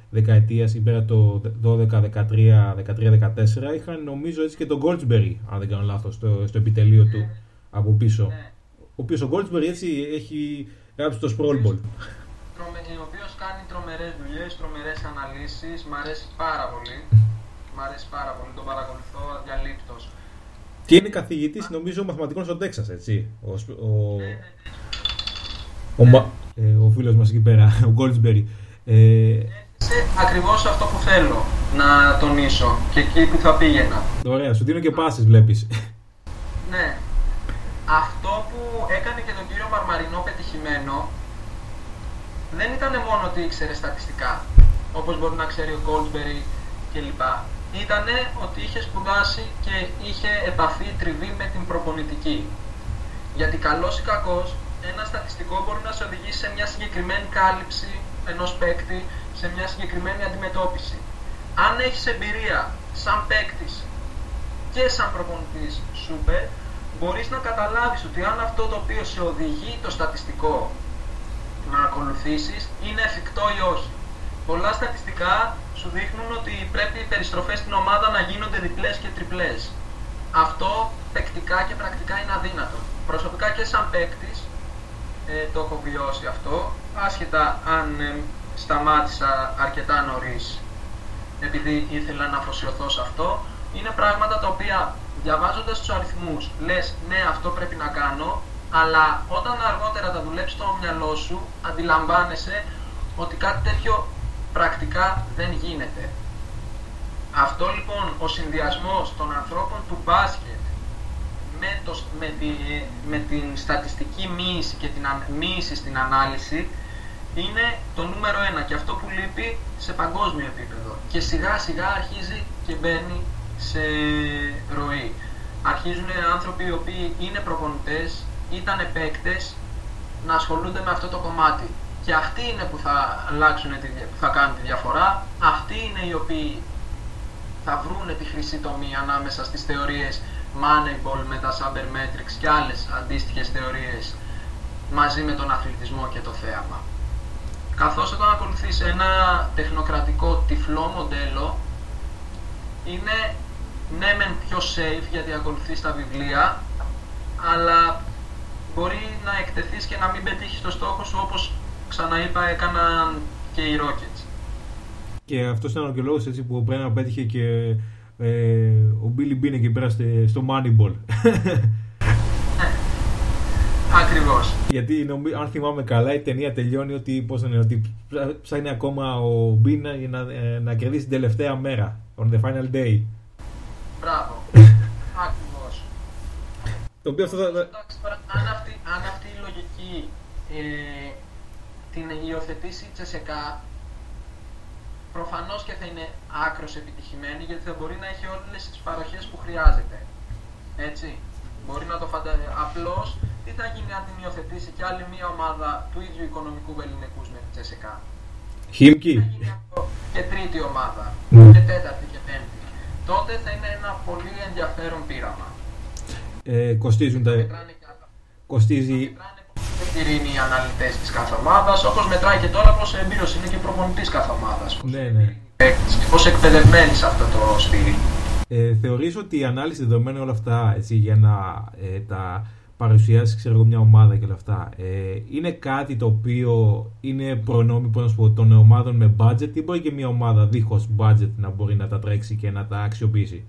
δεκαετίας, πέρα το 12, 13, 13-14, είχαν νομίζω έτσι και τον Goldsberry, αν δεν κάνω λάθος, στο επιτελείο του από πίσω. Ναι. Ο οποίος ο Goldsberry έτσι έχει γράψει το Sprawlball. Ο οποίος κάνει τρομερές δουλειές, τρομερές αναλύσεις, μ' αρέσει πάρα πολύ. Μ' αρέσει πάρα πολύ, τον παρακολουθώ αδιαλείπτως. Και είναι καθηγητής νομίζω μαθηματικών στο Τέξας, έτσι. Ο φίλος μας εκεί πέρα, ο Goldsberry. Ακριβώς αυτό που θέλω να τονίσω και εκεί που θα πήγαινα. Ωραία, σου δίνω και πάσες βλέπεις. Ναι. Αυτό που έκανε και τον κύριο Μαρμαρινό πετυχημένο δεν ήταν μόνο ότι ήξερε στατιστικά, όπως μπορεί να ξέρει ο Goldsberry κλπ. Ήτανε ότι είχε σπουδάσει και είχε επαφή τριβή με την προπονητική. Γιατί καλός ή κακός, ένα στατιστικό μπορεί να σε οδηγήσει σε μια συγκεκριμένη κάλυψη ενός παίκτη, σε μια συγκεκριμένη αντιμετώπιση. Αν έχεις εμπειρία σαν παίκτης και σαν προπονητής σούπερ, μπορείς να καταλάβεις ότι αν αυτό το οποίο σε οδηγεί το στατιστικό να ακολουθήσεις είναι εφικτό ή όχι. Πολλά στατιστικά σου δείχνουν ότι πρέπει οι περιστροφές στην ομάδα να γίνονται διπλές και τριπλές. Αυτό παικτικά και πρακτικά είναι αδύνατο. Προσωπικά και σαν παίκτης το έχω βιώσει αυτό, άσχετα αν σταμάτησα αρκετά νωρίς επειδή ήθελα να αφοσιωθώ σε αυτό. Είναι πράγματα τα οποία διαβάζοντας τους αριθμούς λες ναι αυτό πρέπει να κάνω, αλλά όταν αργότερα τα δουλέψεις στο μυαλό σου αντιλαμβάνεσαι ότι κάτι τέτοιο πρακτικά δεν γίνεται. Αυτό λοιπόν ο συνδυασμός των ανθρώπων του μπάσκετ με την στατιστική μοίηση και την μοίηση στην ανάλυση είναι το νούμερο ένα και αυτό που λείπει σε παγκόσμιο επίπεδο και σιγά σιγά αρχίζει και μπαίνει σε ροή. Αρχίζουν άνθρωποι οι οποίοι είναι προπονητές, ήταν παίκτες να ασχολούνται με αυτό το κομμάτι και αυτοί είναι που θα αλλάξουν, που θα κάνουν τη διαφορά, αυτοί είναι οι οποίοι θα βρουν τη χρυσή τομή ανάμεσα στις θεωρίες Moneyball με τα Sabermetrics και άλλες αντίστοιχες θεωρίες μαζί με τον αθλητισμό και το θέαμα. Καθώς όταν ακολουθείς ένα τεχνοκρατικό τυφλό μοντέλο είναι ναι μεν πιο safe γιατί ακολουθείς τα βιβλία, αλλά μπορεί να εκτεθείς και να μην πετύχεις το στόχο σου, όπως ξαναείπα έκαναν και οι Rockets. Και αυτός ήταν και ο λόγος έτσι, που ο Μπρέναν πέτυχε και ο Billy Bean εκεί πέρα στο Moneyball. Ακριβώς. Γιατί αν θυμάμαι καλά η ταινία τελειώνει ότι, πώς είναι, ότι ψάχνει ακόμα ο Μπίνα για να κερδίσει την τελευταία μέρα. On the final day. Μπράβο. Ακριβώς. Το οποίο αυτό θα... Εντάξει, αν αυτή η λογική την υιοθετήσει η Τζεσικά, προφανώς και θα είναι άκρως επιτυχημένη γιατί θα μπορεί να έχει όλες τις παροχές που χρειάζεται. Έτσι. Μπορεί να το φανταστεί. Απλώς τι θα γίνει αν την υιοθετήσει και άλλη μια ομάδα του ίδιου οικονομικού βεληνικούς με την Τζεσικά. Χίμκι. Θα γίνει αυτό και τρίτη ομάδα. Και τέταρτη και πέμπτη. Τότε θα είναι ένα πολύ ενδιαφέρον πείραμα. Κοστίζουν τα... Κοστίζει... Μετράνε οι αναλυτές της κάθε ομάδας, όπως μετράει και τώρα πόσο εμπειρος είναι και προπονητής κάθε ομάδας. Ναι, ναι. Πώς εκπαιδευμένοι σε αυτό το στυλ. Θεωρείς ότι η ανάλυση δεδομένων όλα αυτά, έτσι, για να τα παρουσιάσει μια ομάδα και όλα αυτά, είναι κάτι το οποίο είναι προνόμιο των ομάδων με budget ή μπορεί και μια ομάδα δίχως budget να μπορεί να τα τρέξει και να τα αξιοποιήσει?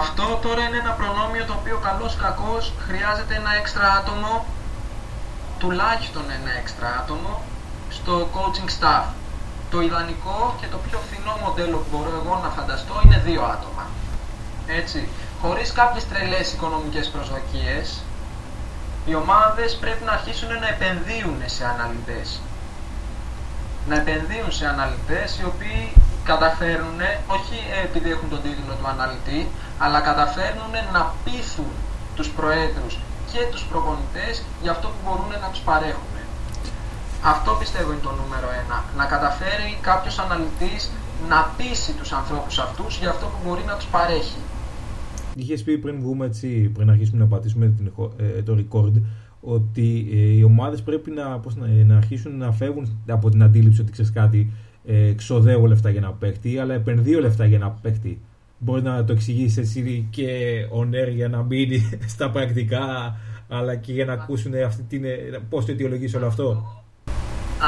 Αυτό τώρα είναι ένα προνόμιο το οποίο καλώς κακώς χρειάζεται ένα έξτρα άτομο, τουλάχιστον ένα έξτρα άτομο στο coaching staff. Το ιδανικό και το πιο φθηνό μοντέλο που μπορώ εγώ να φανταστώ είναι 2 άτομα. Έτσι, χωρίς κάποιες τρελές οικονομικές προσδοκίες, οι ομάδες πρέπει να αρχίσουν να επενδύουν σε αναλυτές. Να επενδύουν σε αναλυτές οι οποίοι καταφέρνουν, όχι επειδή έχουν τον τίτλο του αναλυτή, αλλά καταφέρνουν να πείσουν τους προέδρους και τους προπονητές για αυτό που μπορούν να τους παρέχουν. Αυτό πιστεύω είναι το νούμερο ένα. Να καταφέρει κάποιος αναλυτής να πείσει τους ανθρώπους αυτούς για αυτό που μπορεί να τους παρέχει. Είχες πει πριν βγούμε, έτσι, πριν αρχίσουμε να πατήσουμε το record, ότι οι ομάδες πρέπει να αρχίσουν να φεύγουν από την αντίληψη ότι ξέρεις κάτι, ξοδεύω λεφτά για να παίχτη, αλλά επενδύω λεφτά για να παίχτη. Μπορεί να το εξηγήσεις εσύ και ο Νέρ για να μείνει στα πρακτικά, αλλά και για να ακούσουν πώς το αιτιολογείς όλο αυτό.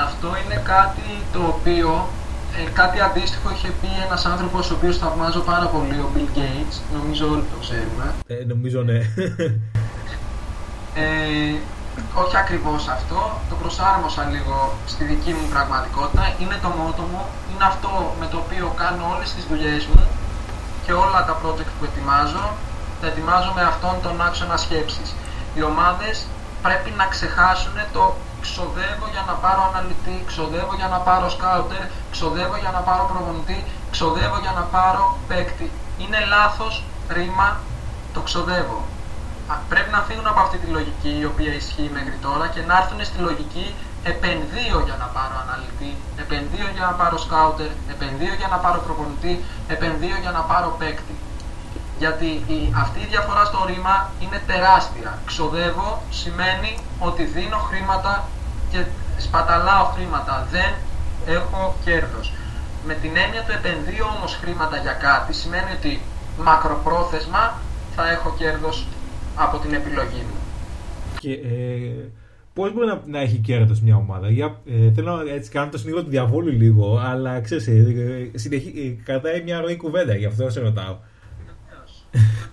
Αυτό είναι κάτι το οποίο, κάτι αντίστοιχο είχε πει ένας άνθρωπος ο οποίος θαυμάζω πάρα πολύ, ο Bill Gates, νομίζω όλοι το ξέρουμε. Νομίζω ναι. Όχι ακριβώς αυτό, το προσάρμοσα λίγο στη δική μου πραγματικότητα, είναι το μότο μου, είναι αυτό με το οποίο κάνω όλες τις δουλειές μου και όλα τα project που ετοιμάζω, τα ετοιμάζω με αυτόν τον άξονα σκέψης. Οι ομάδες πρέπει να ξεχάσουν το ξοδεύω για να πάρω αναλυτή, ξοδεύω για να πάρω σκάουτερ, ξοδεύω για να πάρω προπονητή, ξοδεύω για να πάρω παίκτη. Είναι λάθος ρήμα το ξοδεύω. Πρέπει να φύγουν από αυτή τη λογική η οποία ισχύει μέχρι τώρα και να έρθουν στη λογική επενδύω για να πάρω αναλυτή, επενδύω για να πάρω σκάουτερ, επενδύω για να πάρω προπονητή, επενδύω για να πάρω παίκτη. Γιατί αυτή η διαφορά στο ρήμα είναι τεράστια. Ξοδεύω σημαίνει ότι δίνω χρήματα και σπαταλάω χρήματα, δεν έχω κέρδος. Με την έννοια του επενδύω όμως χρήματα για κάτι, σημαίνει ότι μακροπρόθεσμα θα έχω κέρδος από την επιλογή μου. Και πώς μπορεί να έχει κέρδος μια ομάδα? Θέλω να κάνω το συνήγορο του διαβόλου λίγο, αλλά ξέρεις, κρατάει μια ροή κουβέντα, γι' αυτό σε ρωτάω.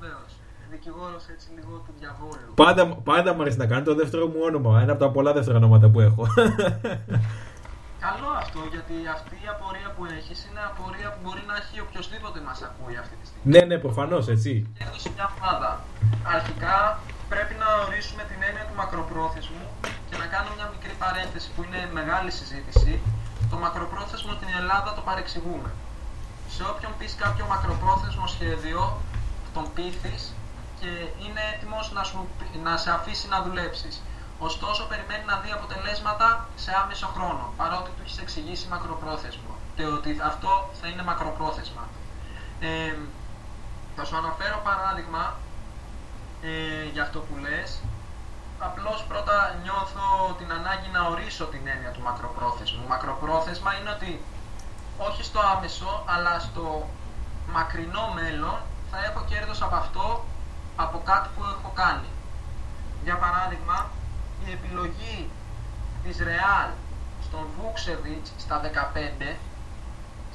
Βεβαίως. Δικηγόρος έτσι λίγο του διαβόλου. Πάντα μου αρέσει να κάνω το δεύτερο μου όνομα, ένα από τα πολλά δεύτερα ονόματα που έχω. Καλό αυτό, γιατί αυτή η απορία που έχεις είναι απορία που μπορεί να έχει οποιοσδήποτε μας ακούει αυτή τη στιγμή. Ναι, ναι, προφανώς, έτσι. Κέρδος μια ομάδα. Αρχικά πρέπει να ορίσουμε την έννοια του μακροπρόθεσμου και να κάνω μια μικρή παρένθεση που είναι μεγάλη συζήτηση. Το μακροπρόθεσμο στην Ελλάδα το παρεξηγούμε. Σε όποιον πεις κάποιο μακροπρόθεσμο σχέδιο, τον πείθεις και είναι έτοιμος να σε αφήσει να δουλέψεις. Ωστόσο, περιμένει να δει αποτελέσματα σε άμεσο χρόνο, παρότι του έχεις εξηγήσει μακροπρόθεσμο και ότι αυτό θα είναι μακροπρόθεσμα. Θα σου αναφέρω παράδειγμα για αυτό που λες. Απλώς πρώτα νιώθω την ανάγκη να ορίσω την έννοια του μακροπρόθεσμου. Μακροπρόθεσμα είναι ότι όχι στο άμεσο, αλλά στο μακρινό μέλλον θα έχω κέρδος από αυτό, από κάτι που έχω κάνει. Για παράδειγμα, η επιλογή της Ρεάλ στον Βούξεβιτς στα 15,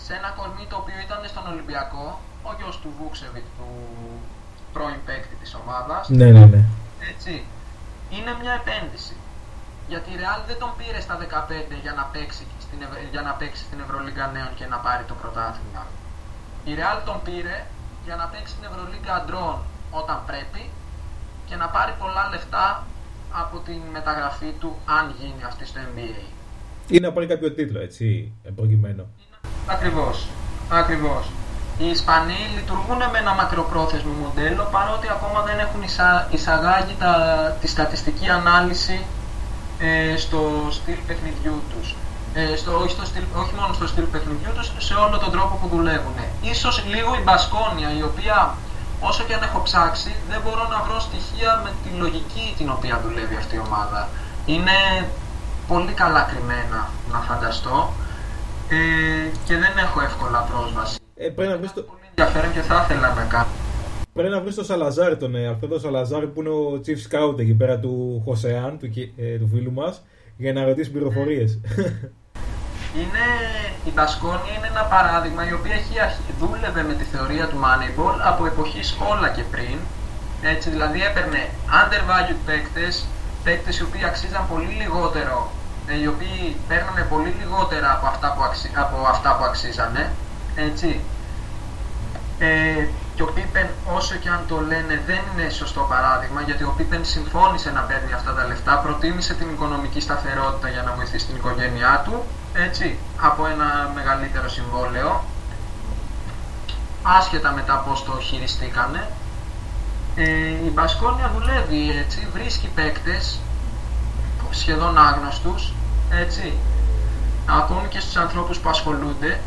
σε ένα κορμί το οποίο ήταν στον Ολυμπιακό, ο γιος του Βούξεβιτς, του πρώην παίκτη της ομάδας. Ναι, ναι, ναι. Έτσι. Είναι μια επένδυση. Γιατί η Ρεάλ δεν τον πήρε στα 15 για να παίξει στην Ευρωλίγκα Νέων και να πάρει το πρωτάθλημα. Η Ρεάλ τον πήρε για να παίξει στην Ευρωλίγκα Αντρών όταν πρέπει και να πάρει πολλά λεφτά από την μεταγραφή του, αν γίνει αυτή στο NBA. Ή να πάρει κάποιο τίτλο, έτσι, προκειμένου. Ακριβώς. Οι Ισπανοί λειτουργούν με ένα μακροπρόθεσμο μοντέλο, παρότι ακόμα δεν έχουν εισαγάγει τη στατιστική ανάλυση στο στυλ παιχνιδιού τους. Όχι μόνο στο στυλ παιχνιδιού τους, σε όλο τον τρόπο που δουλεύουν. Ίσως λίγο η Μπασκόνια, η οποία, όσο και αν έχω ψάξει, δεν μπορώ να βρω στοιχεία με τη λογική την οποία δουλεύει αυτή η ομάδα. Είναι πολύ καλά κρυμμένα, να φανταστώ, και δεν έχω εύκολα πρόσβαση. Πρέπει να βρεις το... Πολύ ενδιαφέρον και θα ήθελα να κάνω. Πρέπει να βρεις το Σαλαζάρι, αυτό το Σαλαζάρι που είναι ο Chief Scout εκεί πέρα του Χωσεάν, του φίλου μας, για να ρωτήσει πληροφορίες. Η Μπασκόνια είναι ένα παράδειγμα η οποία δούλευε με τη θεωρία του Moneyball από εποχή όλα και πριν. Έτσι, δηλαδή έπαιρνε undervalued παίκτες οι οποίοι αξίζαν πολύ λιγότερο, οι οποίοι παίρνανε πολύ λιγότερα από αυτά που αξίζανε. Έτσι. Και ο Πίπεν, όσο και αν το λένε, δεν είναι σωστό παράδειγμα, γιατί ο Πίπεν συμφώνησε να παίρνει αυτά τα λεφτά, προτίμησε την οικονομική σταθερότητα για να βοηθήσει την οικογένειά του. Έτσι, από ένα μεγαλύτερο συμβόλαιο, άσχετα μετά πώς το χειριστήκανε. Η Μπασκόνια δουλεύει έτσι, βρίσκει παίκτες σχεδόν άγνωστους, έτσι, ακόμη και στους ανθρώπους που ασχολούνται,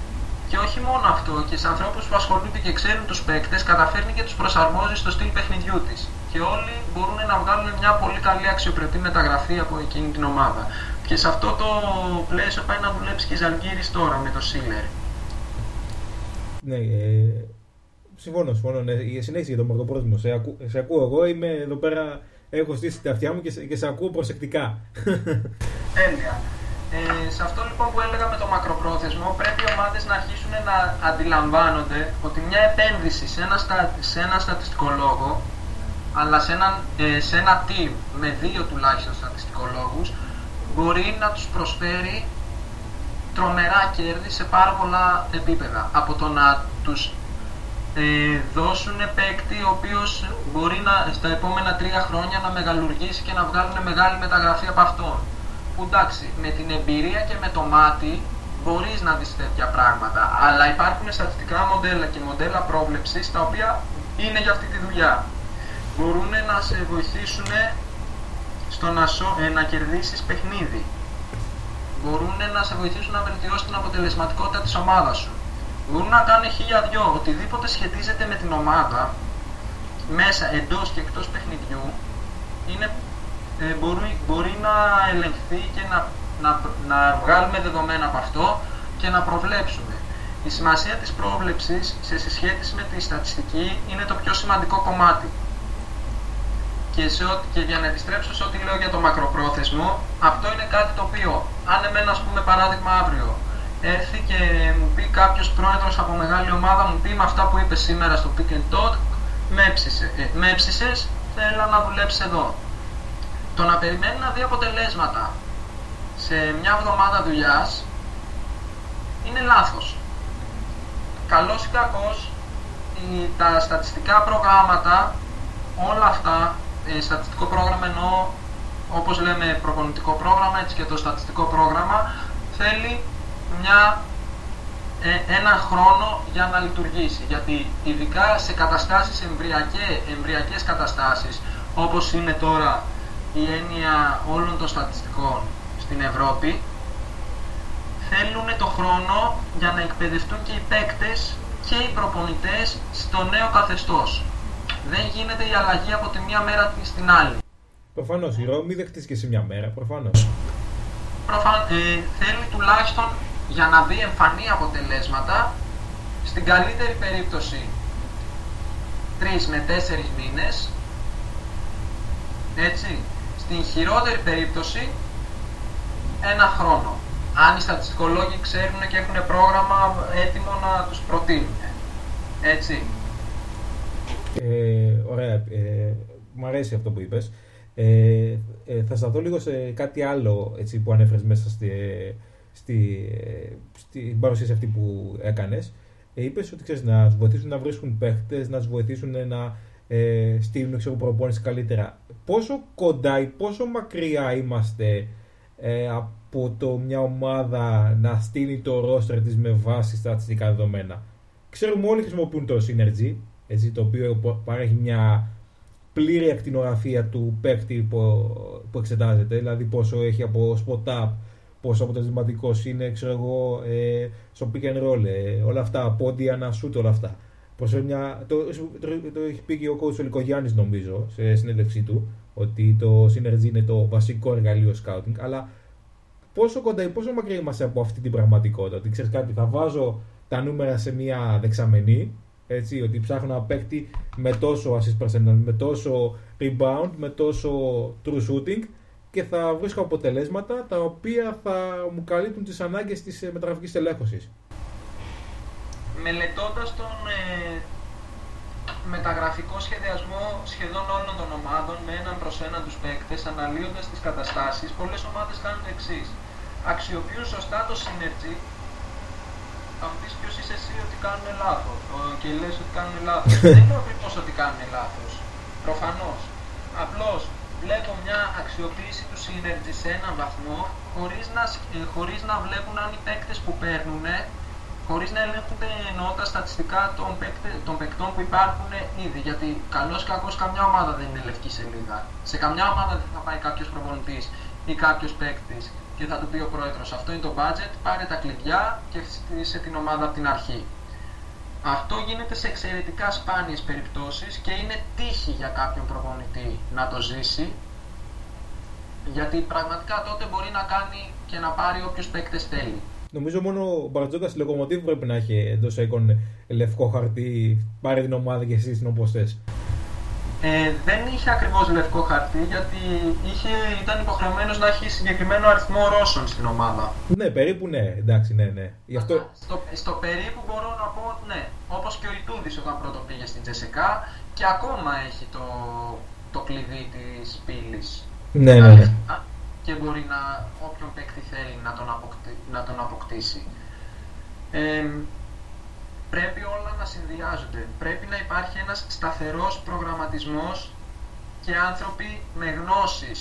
και όχι μόνο αυτό, και στους ανθρώπους που ασχολούνται και ξέρουν τους παίκτες, καταφέρνει και τους προσαρμόζει στο στυλ παιχνιδιού της, και όλοι μπορούν να βγάλουν μια πολύ καλή αξιοπρεπή μεταγραφή από εκείνη την ομάδα. Και σε αυτό το πλαίσιο πάει να δουλέψει και η Ζαλγκύρης τώρα με το Σίλερ. Ναι, συμφωνώ. Ναι. Συνέχισε για το μακροπρόθεσμο. Σε ακούω εγώ, είμαι εδώ πέρα, έχω στήσει τα αυτιά μου και σε ακούω προσεκτικά. Τέλεια. Σε αυτό λοιπόν που έλεγα με το μακροπρόθεσμο, πρέπει οι ομάδες να αρχίσουν να αντιλαμβάνονται ότι μια επένδυση σε ένα στατιστικολόγο, αλλά σε ένα team με δύο τουλάχιστον στατιστικολόγους, μπορεί να τους προσφέρει τρομερά κέρδη σε πάρα πολλά επίπεδα. Από το να τους δώσουν παίκτη ο οποίος μπορεί στα επόμενα 3 χρόνια να μεγαλουργήσει και να βγάλουν μεγάλη μεταγραφή από αυτόν. Που εντάξει, με την εμπειρία και με το μάτι μπορείς να δεις τέτοια πράγματα, αλλά υπάρχουν στατιστικά μοντέλα και μοντέλα πρόβλεψης τα οποία είναι για αυτή τη δουλειά. Μπορούν να σε βοηθήσουν στο να κερδίσεις παιχνίδι. μπορούν να σε βοηθήσουν να βελτιώσει την αποτελεσματικότητα της ομάδας σου. Μπορούν να κάνουν χίλια δυο, οτιδήποτε σχετίζεται με την ομάδα, μέσα, εντός και εκτός παιχνιδιού, είναι, μπορεί να ελεγχθεί και να βγάλουμε δεδομένα από αυτό και να προβλέψουμε. Η σημασία της πρόβλεψης σε συσχέτιση με τη στατιστική είναι το πιο σημαντικό κομμάτι. Και για να επιστρέψω σε ό,τι λέω για το μακροπρόθεσμο, αυτό είναι κάτι το οποίο, αν εμένα, ας πούμε, παράδειγμα αύριο, έρθει και μου πει κάποιος πρόεδρος από μεγάλη ομάδα, μου πει με αυτά που είπες σήμερα στο Pick and Talk, με έψησες, θέλω να δουλέψεις εδώ. Το να περιμένει να δει αποτελέσματα σε μια εβδομάδα δουλειάς είναι λάθος. Καλός ή κακός, τα στατιστικά προγράμματα, όλα αυτά, στατιστικό πρόγραμμα εννοώ, όπως λέμε προπονητικό πρόγραμμα, έτσι και το στατιστικό πρόγραμμα, θέλει έναν χρόνο για να λειτουργήσει. Γιατί ειδικά σε καταστάσεις εμβριακές καταστάσεις, όπως είναι τώρα η έννοια όλων των στατιστικών στην Ευρώπη, θέλουν το χρόνο για να εκπαιδευτούν και οι παίκτες και οι προπονητές στο νέο καθεστώς. Δεν γίνεται η αλλαγή από τη μία μέρα στην άλλη. Προφανώς, η Ρώμη δεν χτίστηκε σε μια μέρα, προφανώς. Θέλει τουλάχιστον για να δει εμφανή αποτελέσματα, στην καλύτερη περίπτωση 3 με 4 μήνες, έτσι, στην χειρότερη περίπτωση ένα χρόνο. Αν οι στατιστικολόγοι ξέρουν και έχουν πρόγραμμα έτοιμο να τους προτείνουν, έτσι. Ωραία, μου αρέσει αυτό που είπες. Θα σταθώ λίγο σε κάτι άλλο, έτσι, που ανέφερες μέσα στην παρουσίαση αυτή που έκανες. Είπες ότι, ξέρεις, να τους βοηθήσουν να βρίσκουν παίχτες, να τους βοηθήσουν να στείλουν προπόνηση καλύτερα. Πόσο κοντά ή πόσο μακριά είμαστε από το μια ομάδα να στείλει το ρόστρε της με βάση στατιστικά δεδομένα? Ξέρουμε όλοι χρησιμοποιούν το Synergy, έτσι, το οποίο παρέχει μια πλήρη ακτινογραφία του παίκτη που εξετάζεται, δηλαδή πόσο έχει από spot-up, πόσο αποτελεσματικός είναι, ξέρω εγώ, στο pick and roll, όλα αυτά, πόντια, ένα shoot, όλα αυτά. Το έχει πει και ο coach ο Λικογιάννης, νομίζω, σε συνέντευξή του, ότι το Synergy είναι το βασικό εργαλείο scouting, αλλά πόσο κοντά ή πόσο μακριά είμαστε από αυτή την πραγματικότητα? Ότι, ξέρεις κάτι, θα βάζω τα νούμερα σε μια δεξαμενή, έτσι, ότι ψάχνω να παίκτη με τόσο assist percentage, με τόσο rebound, με τόσο true shooting, και θα βρίσκω αποτελέσματα τα οποία θα μου καλύπτουν τις ανάγκες της μεταγραφικής τελέχωσης. Μελετώντας τον μεταγραφικό σχεδιασμό σχεδόν όλων των ομάδων με έναν προς έναν τους παίκτες, αναλύοντας τις καταστάσεις, πολλές ομάδες κάνουν το εξής. Αξιοποιούν σωστά το Synergy. Θα μου πεις ποιος είσαι εσύ ότι κάνουν λάθος και λες ότι κάνουν λάθος. Δεν είναι ακριβώς ότι κάνουν λάθος, προφανώς. Απλώς βλέπω μια αξιοποίηση του Synergy σε έναν βαθμό, χωρίς να βλέπουν αν οι παίκτες που παίρνουν, χωρίς να ελέγχουν, εννοώ, τα στατιστικά των παικτών που υπάρχουν ήδη. Γιατί καλώς ή κακώς καμιά ομάδα δεν είναι λευκή σελίδα. Σε καμιά ομάδα δεν θα πάει κάποιος προπονητής ή κάποιος παίκτης και θα του πει ο πρόεδρος, αυτό είναι το budget, πάρε τα κλειδιά και χτίσε την ομάδα από την αρχή. Αυτό γίνεται σε εξαιρετικά σπάνιες περιπτώσεις και είναι τύχη για κάποιον προπονητή να το ζήσει, γιατί πραγματικά τότε μπορεί να κάνει και να πάρει όποιους παίκτες θέλει. Νομίζω μόνο ο Μπαρτζόκας στη Λοκομοτίβ πρέπει να έχει εντός οίκων λευκό χαρτί, πάρε την ομάδα και εσύ την όπως θες. Δεν είχε ακριβώς λευκό χαρτί, γιατί ήταν υποχρεωμένος να έχει συγκεκριμένο αριθμό Ρώσων στην ομάδα. Ναι, περίπου ναι, εντάξει, ναι. Γι' αυτό... στο περίπου μπορώ να πω ότι ναι, όπως και ο Ιτούδης όταν πρώτο πήγε στην Τζεσικά, και ακόμα έχει το κλειδί της πύλης. Ναι. Και μπορεί όποιον παίκτη θέλει να τον αποκτήσει. Πρέπει όλα να συνδυάζονται. Πρέπει να υπάρχει ένας σταθερός προγραμματισμός και άνθρωποι με γνώσεις,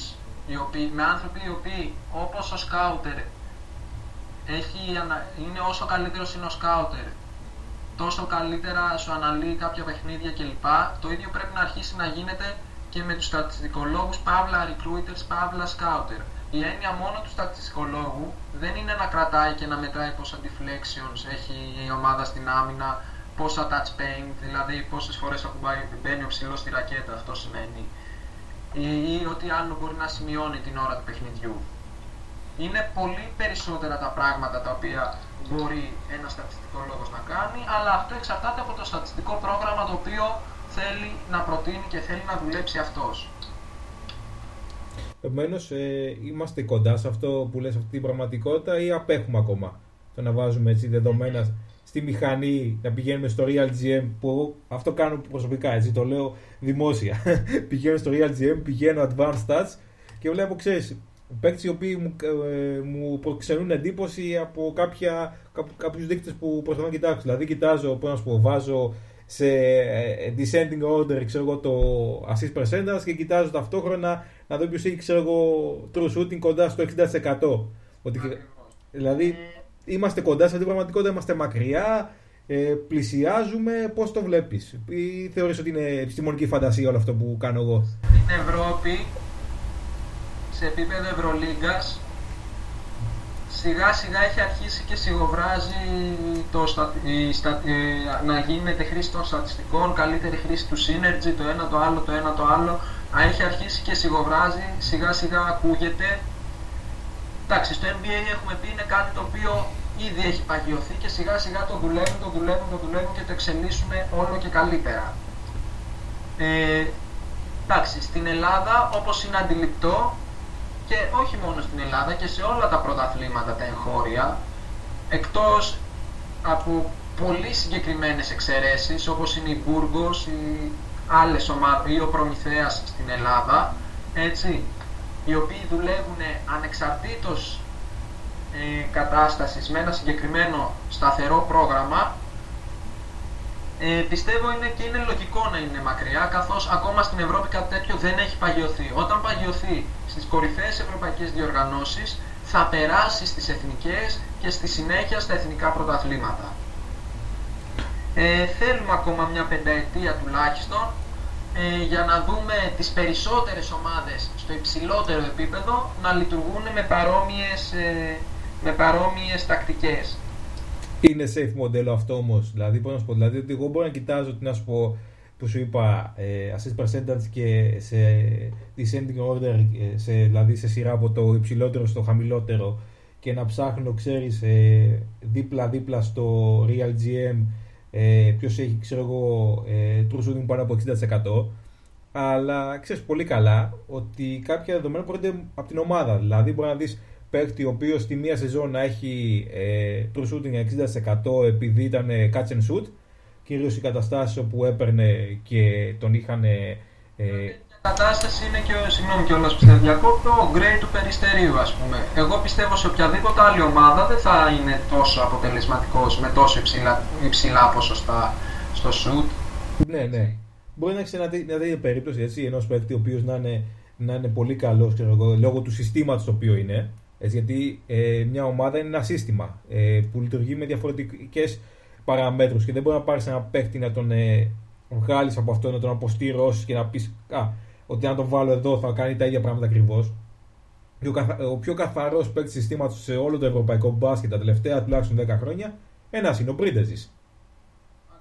άνθρωποι οι οποίοι, όπως ο σκάουτερ, είναι όσο καλύτερος είναι ο σκάουτερ, τόσο καλύτερα σου αναλύει κάποια παιχνίδια κλπ. Το ίδιο πρέπει να αρχίσει να γίνεται και με τους στατιστικολόγους, παύλα recruiters, παύλα scouter. η έννοια μόνο του στατιστικολόγου δεν είναι να κρατάει και να μετράει πόσα deflections έχει η ομάδα στην άμυνα, πόσα touch paint, δηλαδή πόσες φορές ακουμπάει, μπαίνει ο ψηλός στη ρακέτα, αυτό σημαίνει. Ή ό,τι άλλο μπορεί να σημειώνει την ώρα του παιχνιδιού. Είναι πολύ περισσότερα τα πράγματα τα οποία μπορεί ένας στατιστικολόγος να κάνει, αλλά αυτό εξαρτάται από το στατιστικό πρόγραμμα το οποίο θέλει να προτείνει και θέλει να δουλέψει αυτός. Επομένως, είμαστε κοντά σε αυτό που λες, αυτή την πραγματικότητα, ή απέχουμε ακόμα? Το να βάζουμε έτσι δεδομένα στη μηχανή, να πηγαίνουμε στο Real GM, που αυτό κάνω προσωπικά, έτσι το λέω δημόσια. Πηγαίνω στο Real GM, πηγαίνω Advanced Stats και βλέπω, ξέρεις, παίκτες οι οποίοι μου προξενούν εντύπωση από κάποιους δείκτες που προσπαθώ να κοιτάξω. Δηλαδή, κοιτάζω, πώς να σου πω, βάζω σε descending order, ξέρω εγώ, το assist percentage και κοιτάζω ταυτόχρονα να δω ποιος έχει, ξέρω εγώ, true shooting κοντά στο 60%. Ότι, δηλαδή, είμαστε κοντά σε αυτή την πραγματικότητα, είμαστε μακριά, πλησιάζουμε. Πώς το βλέπεις, ή θεωρείς ότι είναι επιστημονική φαντασία όλο αυτό που κάνω εγώ? Στην Ευρώπη, σε επίπεδο Ευρωλίγκας, σιγά σιγά έχει αρχίσει και σιγοβράζει να γίνεται χρήση των στατιστικών, καλύτερη χρήση του Synergy, το ένα το άλλο. Έχει αρχίσει και σιγοβράζει, σιγά σιγά ακούγεται. Εντάξει, στο NBA έχουμε πει είναι κάτι το οποίο ήδη έχει παγιωθεί και σιγά σιγά το δουλεύουν και το εξελίσσουμε όλο και καλύτερα. Εντάξει, στην Ελλάδα, όπως είναι αντιληπτό, και όχι μόνο στην Ελλάδα και σε όλα τα πρωταθλήματα τα εγχώρια, εκτός από πολύ συγκεκριμένες εξαιρέσεις όπως είναι η Μπούργος ή άλλες ομάδες ή ο Προμηθέας στην Ελλάδα, έτσι, οι οποίοι δουλεύουν ανεξαρτήτως κατάστασης με ένα συγκεκριμένο σταθερό πρόγραμμα, πιστεύω είναι και είναι λογικό να είναι μακριά, καθώς ακόμα στην Ευρώπη κάτι τέτοιο δεν έχει παγιωθεί. Όταν παγιωθεί στις κορυφαίες ευρωπαϊκές διοργανώσεις, θα περάσει στις εθνικές και στη συνέχεια στα εθνικά πρωταθλήματα. Θέλουμε ακόμα μια πενταετία τουλάχιστον για να δούμε τις περισσότερες ομάδες στο υψηλότερο επίπεδο να λειτουργούν με παρόμοιες τακτικές. Είναι safe μοντέλο αυτό όμως? Δηλαδή, πώς να σου πω, δηλαδή ότι εγώ μπορώ να κοιτάζω, τι να σου πω, που σου είπα, assist percentage και σε descending order, δηλαδή σε σειρά από το υψηλότερο στο χαμηλότερο, και να ψάχνω, ξέρεις, δίπλα-δίπλα στο Real GM ποιος έχει, ξέρω εγώ, true shooting πάνω από 60%. Αλλά ξέρεις πολύ καλά ότι κάποια δεδομένα προέρχονται από την ομάδα. Δηλαδή μπορεί να δεις παίκτη ο οποίος στη μία σεζόν να έχει true shooting 60% επειδή ήταν catch and shoot, κυρίως οι καταστάσεις όπου έπαιρνε και τον είχαν... Η κατάσταση είναι και ο γκρέι του Περιστερίου, ας πούμε. Εγώ πιστεύω σε οποιαδήποτε άλλη ομάδα δεν θα είναι τόσο αποτελεσματικός με τόσο υψηλά ποσοστά στο σουτ. Ναι. Μπορεί να έχεις μια τέτοια περίπτωση, έτσι, ενός παίκτη ο οποίος να είναι πολύ καλός, ξέρω εγώ, λόγω του συστήματος το οποίο είναι. Έτσι, γιατί μια ομάδα είναι ένα σύστημα που λειτουργεί με διαφορετικές παραμέτρους και δεν μπορεί να πάρεις ένα παίκτη να τον βγάλεις από αυτό, να τον αποστηρώσεις και να πεις ότι αν τον βάλω εδώ θα κάνει τα ίδια πράγματα ακριβώς. Ο πιο καθαρός παίκτης συστήματος σε όλο το ευρωπαϊκό μπάσκετ τα τελευταία τουλάχιστον 10 χρόνια, ένας είναι ο Πρίντεζης.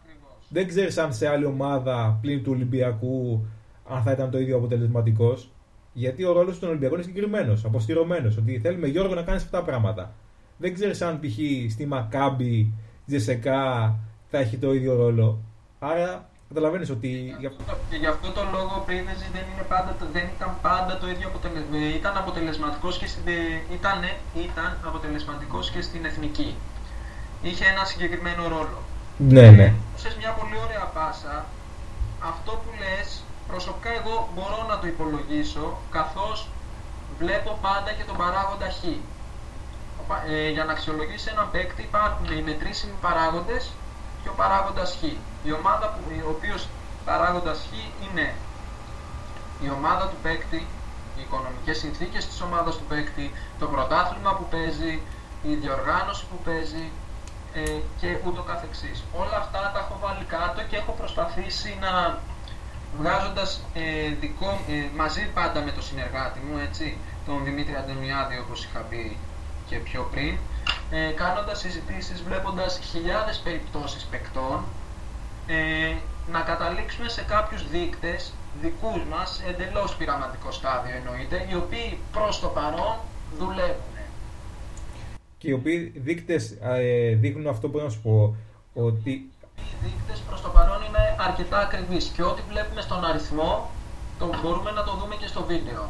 Ακριβώς. Δεν ξέρεις αν σε άλλη ομάδα πλην του Ολυμπιακού αν θα ήταν το ίδιο αποτελεσματικός. Γιατί ο ρόλος των Ολυμπιακών είναι συγκεκριμένος, αποστηρωμένος. Ότι θέλουμε, Γιώργο, να κάνεις αυτά τα πράγματα. Δεν ξέρεις αν π.χ. στη Μακάμπι, Τζεσικά θα έχει το ίδιο ρόλο. Άρα. Καταλαβαίνεις ότι... Γι' αυτό το λόγο ο Πρίντεζης δεν ήταν πάντα το ίδιο αποτελεσματικός. Ήταν αποτελεσματικός και στην εθνική. Είχε ένα συγκεκριμένο ρόλο. Ναι. Ούσες μια πολύ ωραία πάσα. Αυτό που λες, προσωπικά εγώ μπορώ να το υπολογίσω, καθώς βλέπω πάντα και τον παράγοντα Χ. Για να αξιολογήσει έναν παίκτη υπάρχουν οι μετρήσιμοι παράγοντες και ο παράγοντας Χ. Η ομάδα ο οποίος παράγοντας Χ είναι η ομάδα του παίκτη, οι οικονομικές συνθήκες της ομάδας του παίκτη, το πρωτάθλημα που παίζει, η διοργάνωση που παίζει και ούτω καθεξής. Όλα αυτά τα έχω βάλει κάτω και έχω προσπαθήσει να βγάζοντας μαζί πάντα με το συνεργάτη μου, έτσι, τον Δημήτρη Αντωνιάδη, όπως είχα πει και πιο πριν, κάνοντας συζητήσεις, βλέποντας χιλιάδες περιπτώσεις παικτών, να καταλήξουμε σε κάποιους δείκτες δικούς μας, εντελώς πειραματικό στάδιο εννοείται, οι οποίοι προς το παρόν δουλεύουν. Και οι οποίοι δείκτες δείχνουν αυτό που να σου πω, ότι... Οι δείκτες προς το παρόν είναι αρκετά ακριβείς και ό,τι βλέπουμε στον αριθμό, το μπορούμε να το δούμε και στο βίντεο.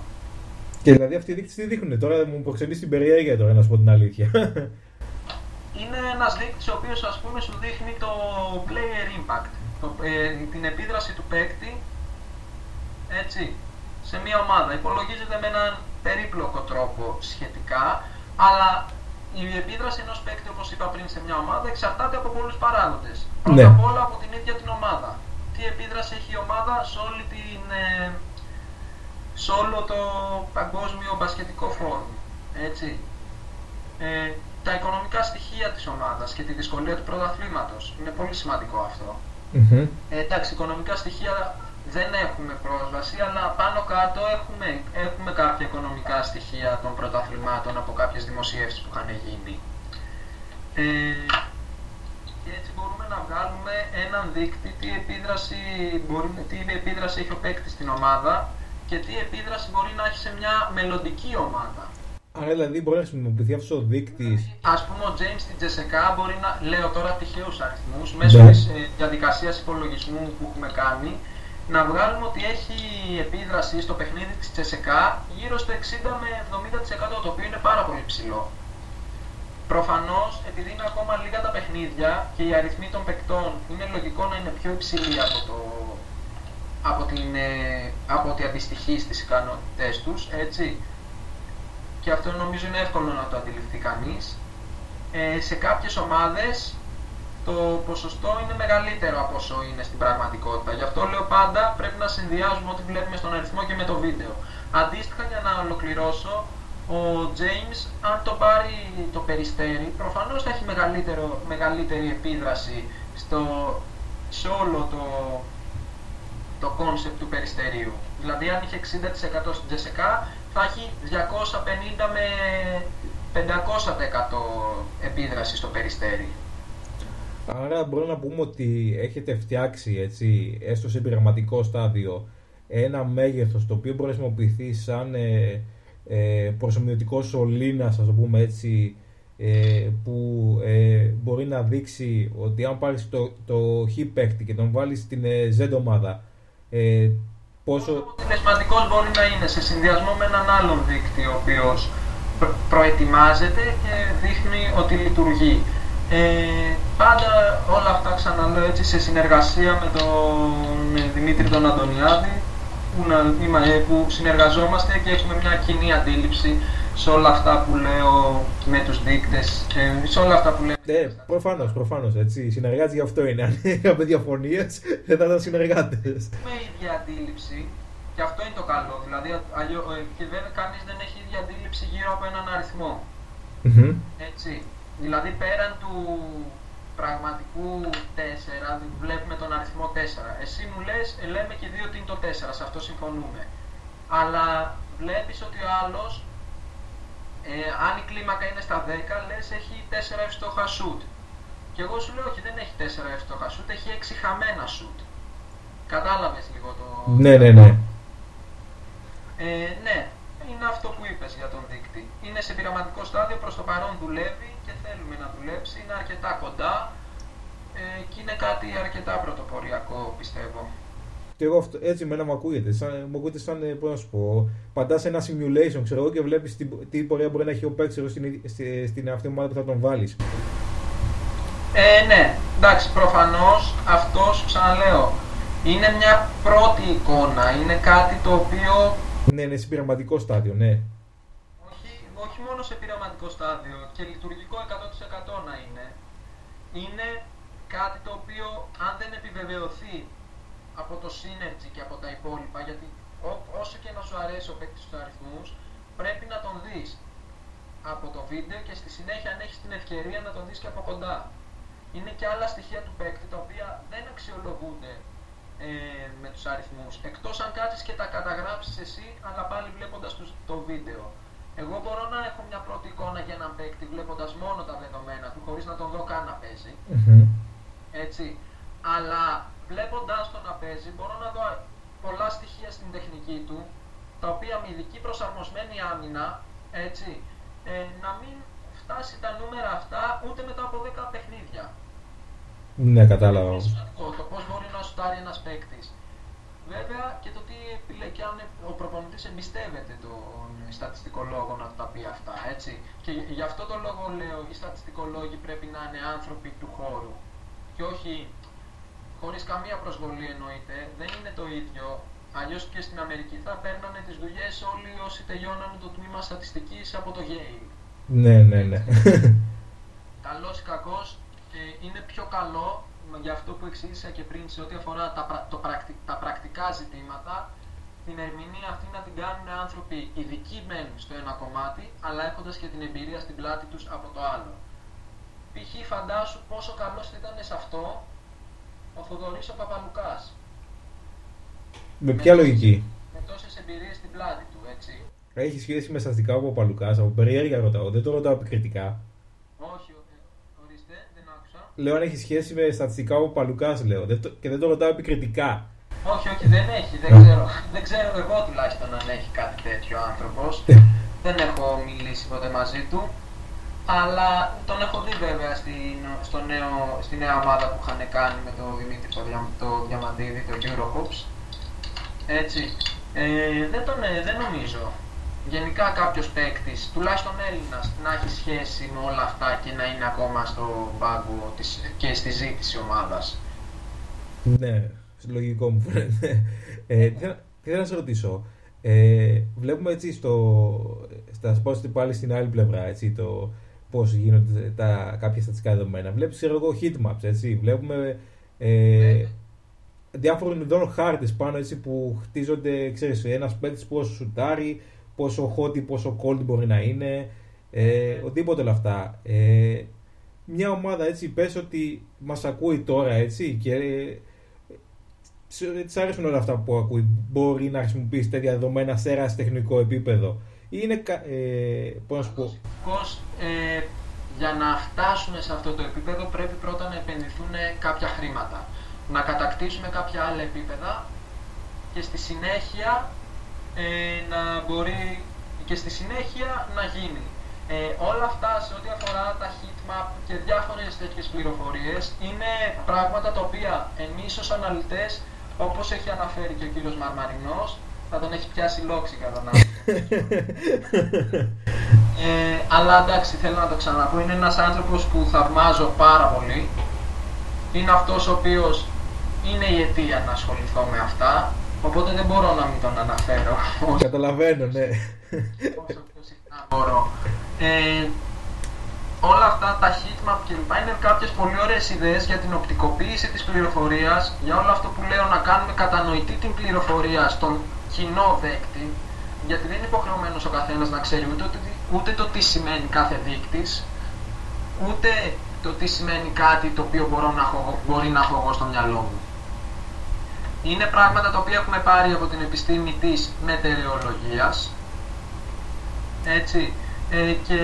Και δηλαδή αυτοί οι δείκτες τι δείχνουν, τώρα μου προξενείς την περιέργεια τώρα, να σου πω την αλήθεια. Είναι ένας δείκτης ο οποίος, ας πούμε, σου δείχνει το player impact, την επίδραση του παίκτη, έτσι, σε μια ομάδα. Υπολογίζεται με έναν περίπλοκο τρόπο σχετικά, αλλά η επίδραση ενός παίκτη, όπως είπα πριν, σε μια ομάδα εξαρτάται από πολλούς παράγοντες. Ναι. Πρώτα απ' όλα από την ίδια την ομάδα. Τι επίδραση έχει η ομάδα σε όλη την... σε όλο το παγκόσμιο μπασκετικό φόρουμ, έτσι. Τα οικονομικά στοιχεία της ομάδας και τη δυσκολία του πρωταθλήματος. Είναι πολύ σημαντικό αυτό. Mm-hmm. Εντάξει, οικονομικά στοιχεία δεν έχουμε πρόσβαση, αλλά πάνω κάτω έχουμε κάποια οικονομικά στοιχεία των πρωταθλημάτων από κάποιες δημοσιεύσεις που είχαν γίνει. Και έτσι μπορούμε να βγάλουμε έναν δείκτη τι επίδραση έχει ο παίκτης στην ομάδα και τι επίδραση μπορεί να έχει σε μια μελλοντική ομάδα. Άρα δηλαδή μπορεί να χρησιμοποιηθεί αυτός ο δείκτης. Ας πούμε ο James στην Τζεσικά μπορεί να, λέω τώρα τυχαίους αριθμούς, μέσω της διαδικασίας υπολογισμού που έχουμε κάνει, να βγάλουμε ότι έχει επίδραση στο παιχνίδι της CSKA γύρω στο 60 με 70%, το οποίο είναι πάρα πολύ ψηλό. Προφανώς, επειδή είναι ακόμα λίγα τα παιχνίδια και οι αριθμοί των παικτών, είναι λογικό να είναι πιο υψηλοί από ό,τι αντιστοιχεί στις ικανότητές τους, έτσι. Και αυτό νομίζω είναι εύκολο να το αντιληφθεί κανείς. Σε κάποιες ομάδες το ποσοστό είναι μεγαλύτερο από όσο είναι στην πραγματικότητα. Γι' αυτό λέω πάντα πρέπει να συνδυάζουμε ό,τι βλέπουμε στον αριθμό και με το βίντεο. Αντίστοιχα, για να ολοκληρώσω, ο James, αν το πάρει το Περιστέρι, προφανώς θα έχει μεγαλύτερη επίδραση σε όλο το concept του Περιστερίου. Δηλαδή, αν είχε 60% στην Τζεσικά, θα έχει 250 με 500% επίδραση στο Περιστέρι. Άρα μπορούμε να πούμε ότι έχετε φτιάξει, έτσι, έστω σε πειραματικό στάδιο, ένα μέγεθος το οποίο μπορεί να χρησιμοποιηθεί σαν προσωμιωτικό σωλήνα, ας το πούμε έτσι, που μπορεί να δείξει ότι αν πάρεις το χ παίκτη και τον βάλεις στην Z ομάδα, πόσο αποτελεσματικός μπορεί να είναι σε συνδυασμό με έναν άλλον δείκτη ο οποίος προετοιμάζεται και δείχνει ότι λειτουργεί. Πάντα όλα αυτά, ξαναλέω, έτσι, σε συνεργασία με τον Δημήτρη τον Αντωνιάδη που συνεργαζόμαστε και έχουμε μια κοινή αντίληψη σε όλα αυτά που λέω με τους δείκτες και σε όλα αυτά που λέω. Προφανώς, έτσι, συνεργάτες γι' αυτό είναι. Αν είχαμε διαφωνίες δεν θα ήταν συνεργάτες. Με ίδια αντίληψη και αυτό είναι το καλό, δηλαδή κανείς δεν έχει ίδια αντίληψη γύρω από έναν αριθμό, έτσι. Δηλαδή πέραν του πραγματικού 4, βλέπουμε τον αριθμό 4. Εσύ μου λες, λέμε και δύο ότι είναι το 4, σε αυτό συμφωνούμε. Αλλά βλέπεις ότι ο άλλος, αν η κλίμακα είναι στα 10, λες έχει 4 εύστοχα σουτ. Και εγώ σου λέω ότι δεν έχει 4 εύστοχα σουτ, έχει 6 χαμένα σουτ. Κατάλαβες λίγο το... Ναι. Ναι. Είναι αυτό που είπες για τον δείκτη. Είναι σε πειραματικό στάδιο, προς το παρόν δουλεύει και θέλουμε να δουλέψει, είναι αρκετά κοντά και είναι κάτι αρκετά πρωτοποριακό, πιστεύω. Και εγώ αυτό, έτσι εμένα μου ακούγεται, σαν πώς να σου πω, παντά σε ένα simulation, ξέρω εγώ, και βλέπεις τι πορεία μπορεί να έχει ο παίκτης στην αυτή ομάδα που θα τον βάλεις. Ναι, εντάξει, προφανώς αυτός, ξαναλέω, είναι μια πρώτη εικόνα, είναι κάτι το οποίο... Ναι, είναι σε πειραματικό στάδιο, ναι. Όχι μόνο σε πειραματικό στάδιο και λειτουργικό 100% να είναι. Είναι κάτι το οποίο, αν δεν επιβεβαιωθεί από το Synergy και από τα υπόλοιπα, γιατί όσο και να σου αρέσει ο παίκτης στους αριθμούς, πρέπει να τον δεις από το βίντεο και στη συνέχεια, αν έχεις την ευκαιρία, να τον δεις και από κοντά. Είναι και άλλα στοιχεία του παίκτη τα οποία δεν αξιολογούνται με τους αριθμούς, εκτός αν κάτσεις και τα καταγράψεις εσύ, αλλά πάλι βλέποντας το βίντεο. Εγώ μπορώ να έχω μια πρώτη εικόνα για έναν παίκτη βλέποντας μόνο τα δεδομένα του, χωρίς να τον δω καν να παίζει. Mm-hmm. Έτσι. Αλλά βλέποντας τον να παίζει, μπορώ να δω πολλά στοιχεία στην τεχνική του, τα οποία με ειδική προσαρμοσμένη άμυνα, έτσι, να μην φτάσει τα νούμερα αυτά ούτε μετά από 10 παιχνίδια. Ναι, κατάλαβα. Το πώς μπορεί να σουτάρει ένας παίκτης. Βέβαια και το τι επιλέγει, αν ο προπονητής εμπιστεύεται τον στατιστικολόγο να τα πει αυτά, έτσι. Και γι' αυτό το λόγο λέω, οι στατιστικολόγοι πρέπει να είναι άνθρωποι του χώρου και όχι, χωρίς καμία προσβολή εννοείται, δεν είναι το ίδιο. Αλλιώς και στην Αμερική θα παίρνανε τις δουλειές όλοι όσοι τελειώνανε το τμήμα στατιστικής από το Yale. Ναι, ναι, ναι. Καλός ή κακός, είναι πιο καλό για αυτό που εξήγησα και πριν σε ό,τι αφορά τα πρακτικά ζητήματα, την ερμηνεία αυτή να την κάνουν άνθρωποι ειδικοί μεν στο ένα κομμάτι, αλλά έχοντας και την εμπειρία στην πλάτη τους από το άλλο. Π.χ. φαντάσου πόσο καλός ήταν σε αυτό ο Θοδωρής ο Παπαλουκάς. Με ποια λογική? Με τόσες εμπειρίες στην πλάτη του, έτσι. Έχει σχέση με στατιστικά ο Παπαλουκάς, από περιέργεια ρωτάω, δεν το ρωτάω επικριτικά. Όχι, ορίστε, δεν άκουσα. Λέω αν έχει σχέση με στατιστικά ο Παπαλουκάς, λέω, και δεν το ρωτάω επικριτικά. Όχι, όχι, δεν έχει, δεν ξέρω εγώ τουλάχιστον αν έχει κάτι τέτοιο άνθρωπος. Δεν έχω μιλήσει ποτέ μαζί του, αλλά τον έχω δει βέβαια στη νέα ομάδα που είχαν κάνει με τον Δημήτρη, τον Διαμαντίδη, τον Eurohoops. Έτσι, δεν νομίζω γενικά κάποιος παίκτης, τουλάχιστον Έλληνας, να έχει σχέση με όλα αυτά και να είναι ακόμα στο πάγκο και στη ζήτηση ομάδας. Ναι. Λογικό μου φαίνεται. Θέλω να σε ρωτήσω. Βλέπουμε έτσι στα sports πάλι στην άλλη πλευρά, έτσι, το πώς γίνονται κάποια στατιστικά δεδομένα. Βλέπεις εγώ heat maps, έτσι. Βλέπουμε διάφορων ειδών χάρτες πάνω, έτσι, που χτίζονται, ξέρεις, ένας παίκτης πόσο σουτάρει, πόσο hot, πόσο cold μπορεί να είναι, οτιδήποτε όλα αυτά. Μια ομάδα, έτσι, πες ότι μας ακούει τώρα, έτσι, και της αρέσουν όλα αυτά που ακούει, μπορεί να χρησιμοποιήσει τέτοια δεδομένα σε ερασιτεχνικό επίπεδο. Είναι, πώς να σου πω. Για να φτάσουμε σε αυτό το επίπεδο πρέπει πρώτα να επενδυθούν κάποια χρήματα. Να κατακτήσουμε κάποια άλλα επίπεδα και στη συνέχεια να γίνει. Όλα αυτά σε ό,τι αφορά τα heatmap και διάφορες τέτοιες πληροφορίες είναι πράγματα τα οποία εμείς ως αναλυτές, όπως έχει αναφέρει και ο κύριος Μαρμαρινός, θα τον έχει πιάσει λόξη κατά να αλλά εντάξει, θέλω να το ξαναπώ, είναι ένας άνθρωπος που θαυμάζω πάρα πολύ. Είναι αυτός ο οποίος είναι η αιτία να ασχοληθώ με αυτά, οπότε δεν μπορώ να μην τον αναφέρω. Καταλαβαίνω, ναι. Όσο πιο συχνά μπορώ. Όλα αυτά τα heatmap κλπ. Είναι κάποιες πολύ ωραίες ιδέες για την οπτικοποίηση της πληροφορίας, για όλο αυτό που λέω να κάνουμε κατανοητή την πληροφορία στον κοινό δέκτη, γιατί δεν είναι υποχρεωμένος ο καθένας να ξέρει ούτε το τι σημαίνει κάθε δείκτης, ούτε το τι σημαίνει κάτι το οποίο μπορεί να έχω εγώ στο μυαλό μου. Είναι πράγματα τα οποία έχουμε πάρει από την επιστήμη της μετεωρολογίας, έτσι, και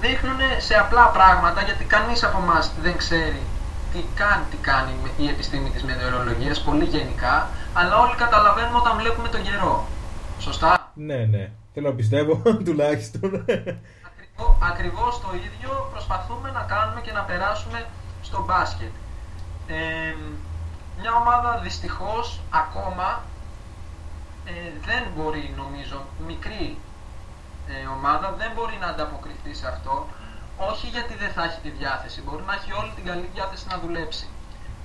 δείχνουν σε απλά πράγματα, γιατί κανείς από εμάς δεν ξέρει τι κάνει η επιστήμη της μετεωρολογίας, πολύ γενικά, αλλά όλοι καταλαβαίνουμε όταν βλέπουμε τον καιρό. Σωστά? Ναι, ναι. Θέλω να πιστεύω, τουλάχιστον. Ακριβώς το ίδιο προσπαθούμε να κάνουμε και να περάσουμε στο μπάσκετ. Μια ομάδα δυστυχώς ακόμα δεν μπορεί, νομίζω, μικρή ομάδα δεν μπορεί να ανταποκριθεί σε αυτό, όχι γιατί δεν θα έχει τη διάθεση, μπορεί να έχει όλη την καλή διάθεση να δουλέψει,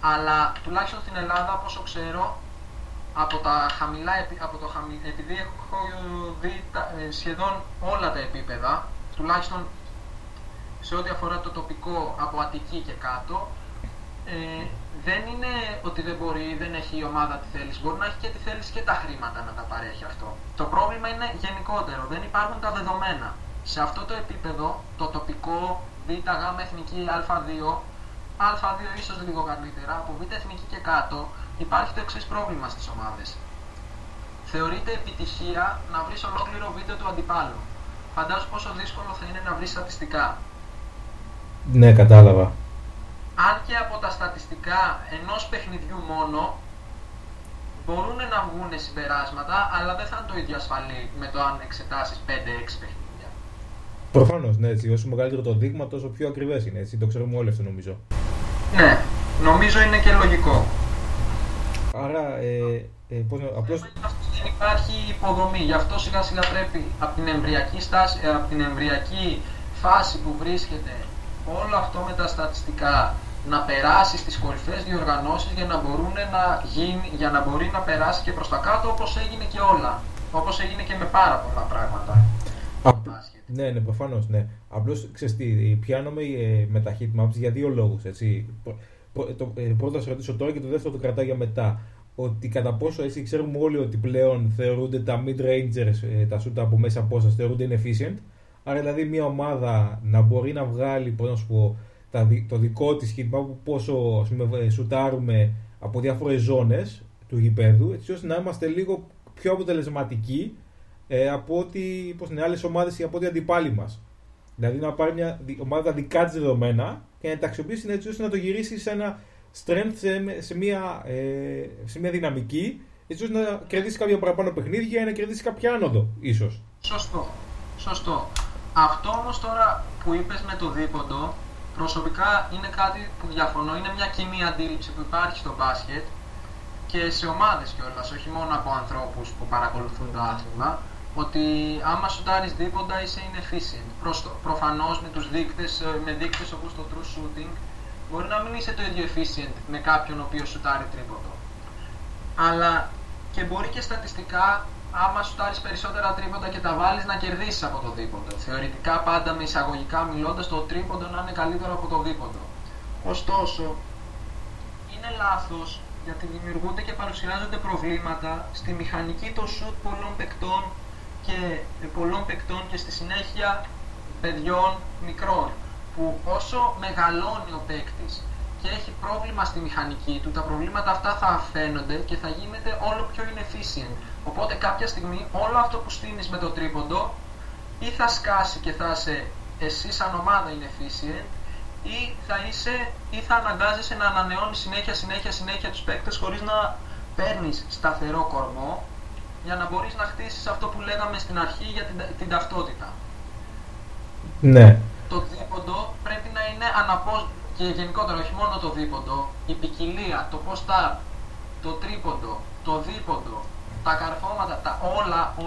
αλλά τουλάχιστον στην Ελλάδα, πόσο ξέρω, επειδή έχω δει σχεδόν όλα τα επίπεδα, τουλάχιστον σε ό,τι αφορά το τοπικό από Αττική και κάτω, δεν είναι ότι δεν μπορεί, δεν έχει η ομάδα τη θέληση. Μπορεί να έχει και τη θέληση και τα χρήματα να τα παρέχει αυτό. Το πρόβλημα είναι γενικότερο. Δεν υπάρχουν τα δεδομένα. Σε αυτό το επίπεδο, το τοπικό Β' εθνική Α2 ίσως λίγο καλύτερα, από Β' εθνική και κάτω, υπάρχει το εξής πρόβλημα στις ομάδες. Θεωρείται επιτυχία να βρεις ολόκληρο βίντεο του αντιπάλου. Φαντάζομαι πόσο δύσκολο θα είναι να βρεις στατιστικά. Ναι, κατάλαβα. Αν και από τα στατιστικά ενός παιχνιδιού μόνο μπορούν να βγουν συμπεράσματα, αλλά δεν θα είναι το ίδιο ασφαλή με το αν εξετάσεις 5-6 παιχνίδια. Προφανώς, ναι, έτσι. Όσο μεγαλύτερο το δείγμα, τόσο πιο ακριβές είναι, έτσι. Το ξέρουμε όλοι αυτό, νομίζω. Ναι, νομίζω είναι και λογικό. Άρα, απλώς... δεν υπάρχει υποδομή, γι' αυτό σιγά σιγά πρέπει από την εμβριακή φάση που βρίσκεται όλο αυτό με τα στατιστικά να περάσει στις κορυφαίες διοργανώσεις για να μπορεί να περάσει και προς τα κάτω, όπως έγινε και όλα. Όπως έγινε και με πάρα πολλά πράγματα. Ναι, ναι, προφανώς, ναι. Απλώς, ξέρεις τι, πιάνομαι με τα heat maps για δύο λόγους, έτσι. Το πρώτο θα σε ρωτήσω τώρα και το δεύτερο το κρατάω για μετά. Ότι κατά πόσο, έτσι, ξέρουμε όλοι ότι πλέον θεωρούνται τα mid-rangers, τα σούτα από μέσα απόσταση, θεωρούνται inefficient. Άρα, δηλαδή, μια ομάδα να μπορεί να βγάλει, πώς να σου πω, το δικό της heat map, πόσο, ας πούμε, σουτάρουμε από διάφορες ζώνες του γηπέδου, έτσι ώστε να είμαστε λίγο πιο αποτελεσματικοί από ότι άλλες ομάδες ή από ό,τι αντιπάλοι μας. Δηλαδή, να πάρει μια ομάδα τα δικά της δεδομένα και να τα αξιοποιήσει έτσι ώστε να το γυρίσει σε ένα strength, σε μια δυναμική, έτσι ώστε να κερδίσει κάποια παραπάνω παιχνίδια ή να κερδίσει κάποια άνοδο, ίσως. Σωστό. Σωστό. Αυτό όμως τώρα που είπες με το δίποντο, προσωπικά είναι κάτι που διαφωνώ. Είναι μια κοινή αντίληψη που υπάρχει στο μπάσκετ και σε ομάδες κιόλας, όχι μόνο από ανθρώπους που παρακολουθούν το άθλημα, ότι άμα σουτάρεις δίποντα είσαι inefficient. Προφανώς με τους δείκτες, με δείκτες όπως το true shooting, μπορεί να μην είσαι το ίδιο efficient με κάποιον ο οποίος σουτάρει τρίποντο. Αλλά και μπορεί και στατιστικά, άμα σουτάρεις περισσότερα τρίποντα και τα βάλεις, να κερδίσεις από το δίποντο. Θεωρητικά, πάντα με εισαγωγικά μιλώντας, το τρίποντο να είναι καλύτερο από το δίποντο. Ωστόσο, είναι λάθος, γιατί δημιουργούνται και παρουσιάζονται προβλήματα στη μηχανική των σουτ πολλών παικτών και στη συνέχεια παιδιών μικρών, που όσο μεγαλώνει ο παίκτης και έχει πρόβλημα στη μηχανική του, τα προβλήματα αυτά θα αφαίνονται και θα γίνεται όλο πιο inefficient. Οπότε κάποια στιγμή όλο αυτό που στείνεις με το τρίποντο ή θα σκάσει και θα είσαι εσύ σαν ομάδα inefficient, ή θα αναγκάζεσαι να ανανεώνεις συνέχεια τους παίκτες χωρίς να παίρνεις σταθερό κορμό, για να μπορείς να χτίσεις αυτό που λέγαμε στην αρχή για την ταυτότητα. Ναι. Το δίποντο πρέπει να είναι και γενικότερα, όχι μόνο το δίποντο, η ποικιλία, το post-up, το τρίποντο, το δίποντο, τα καρφώματα,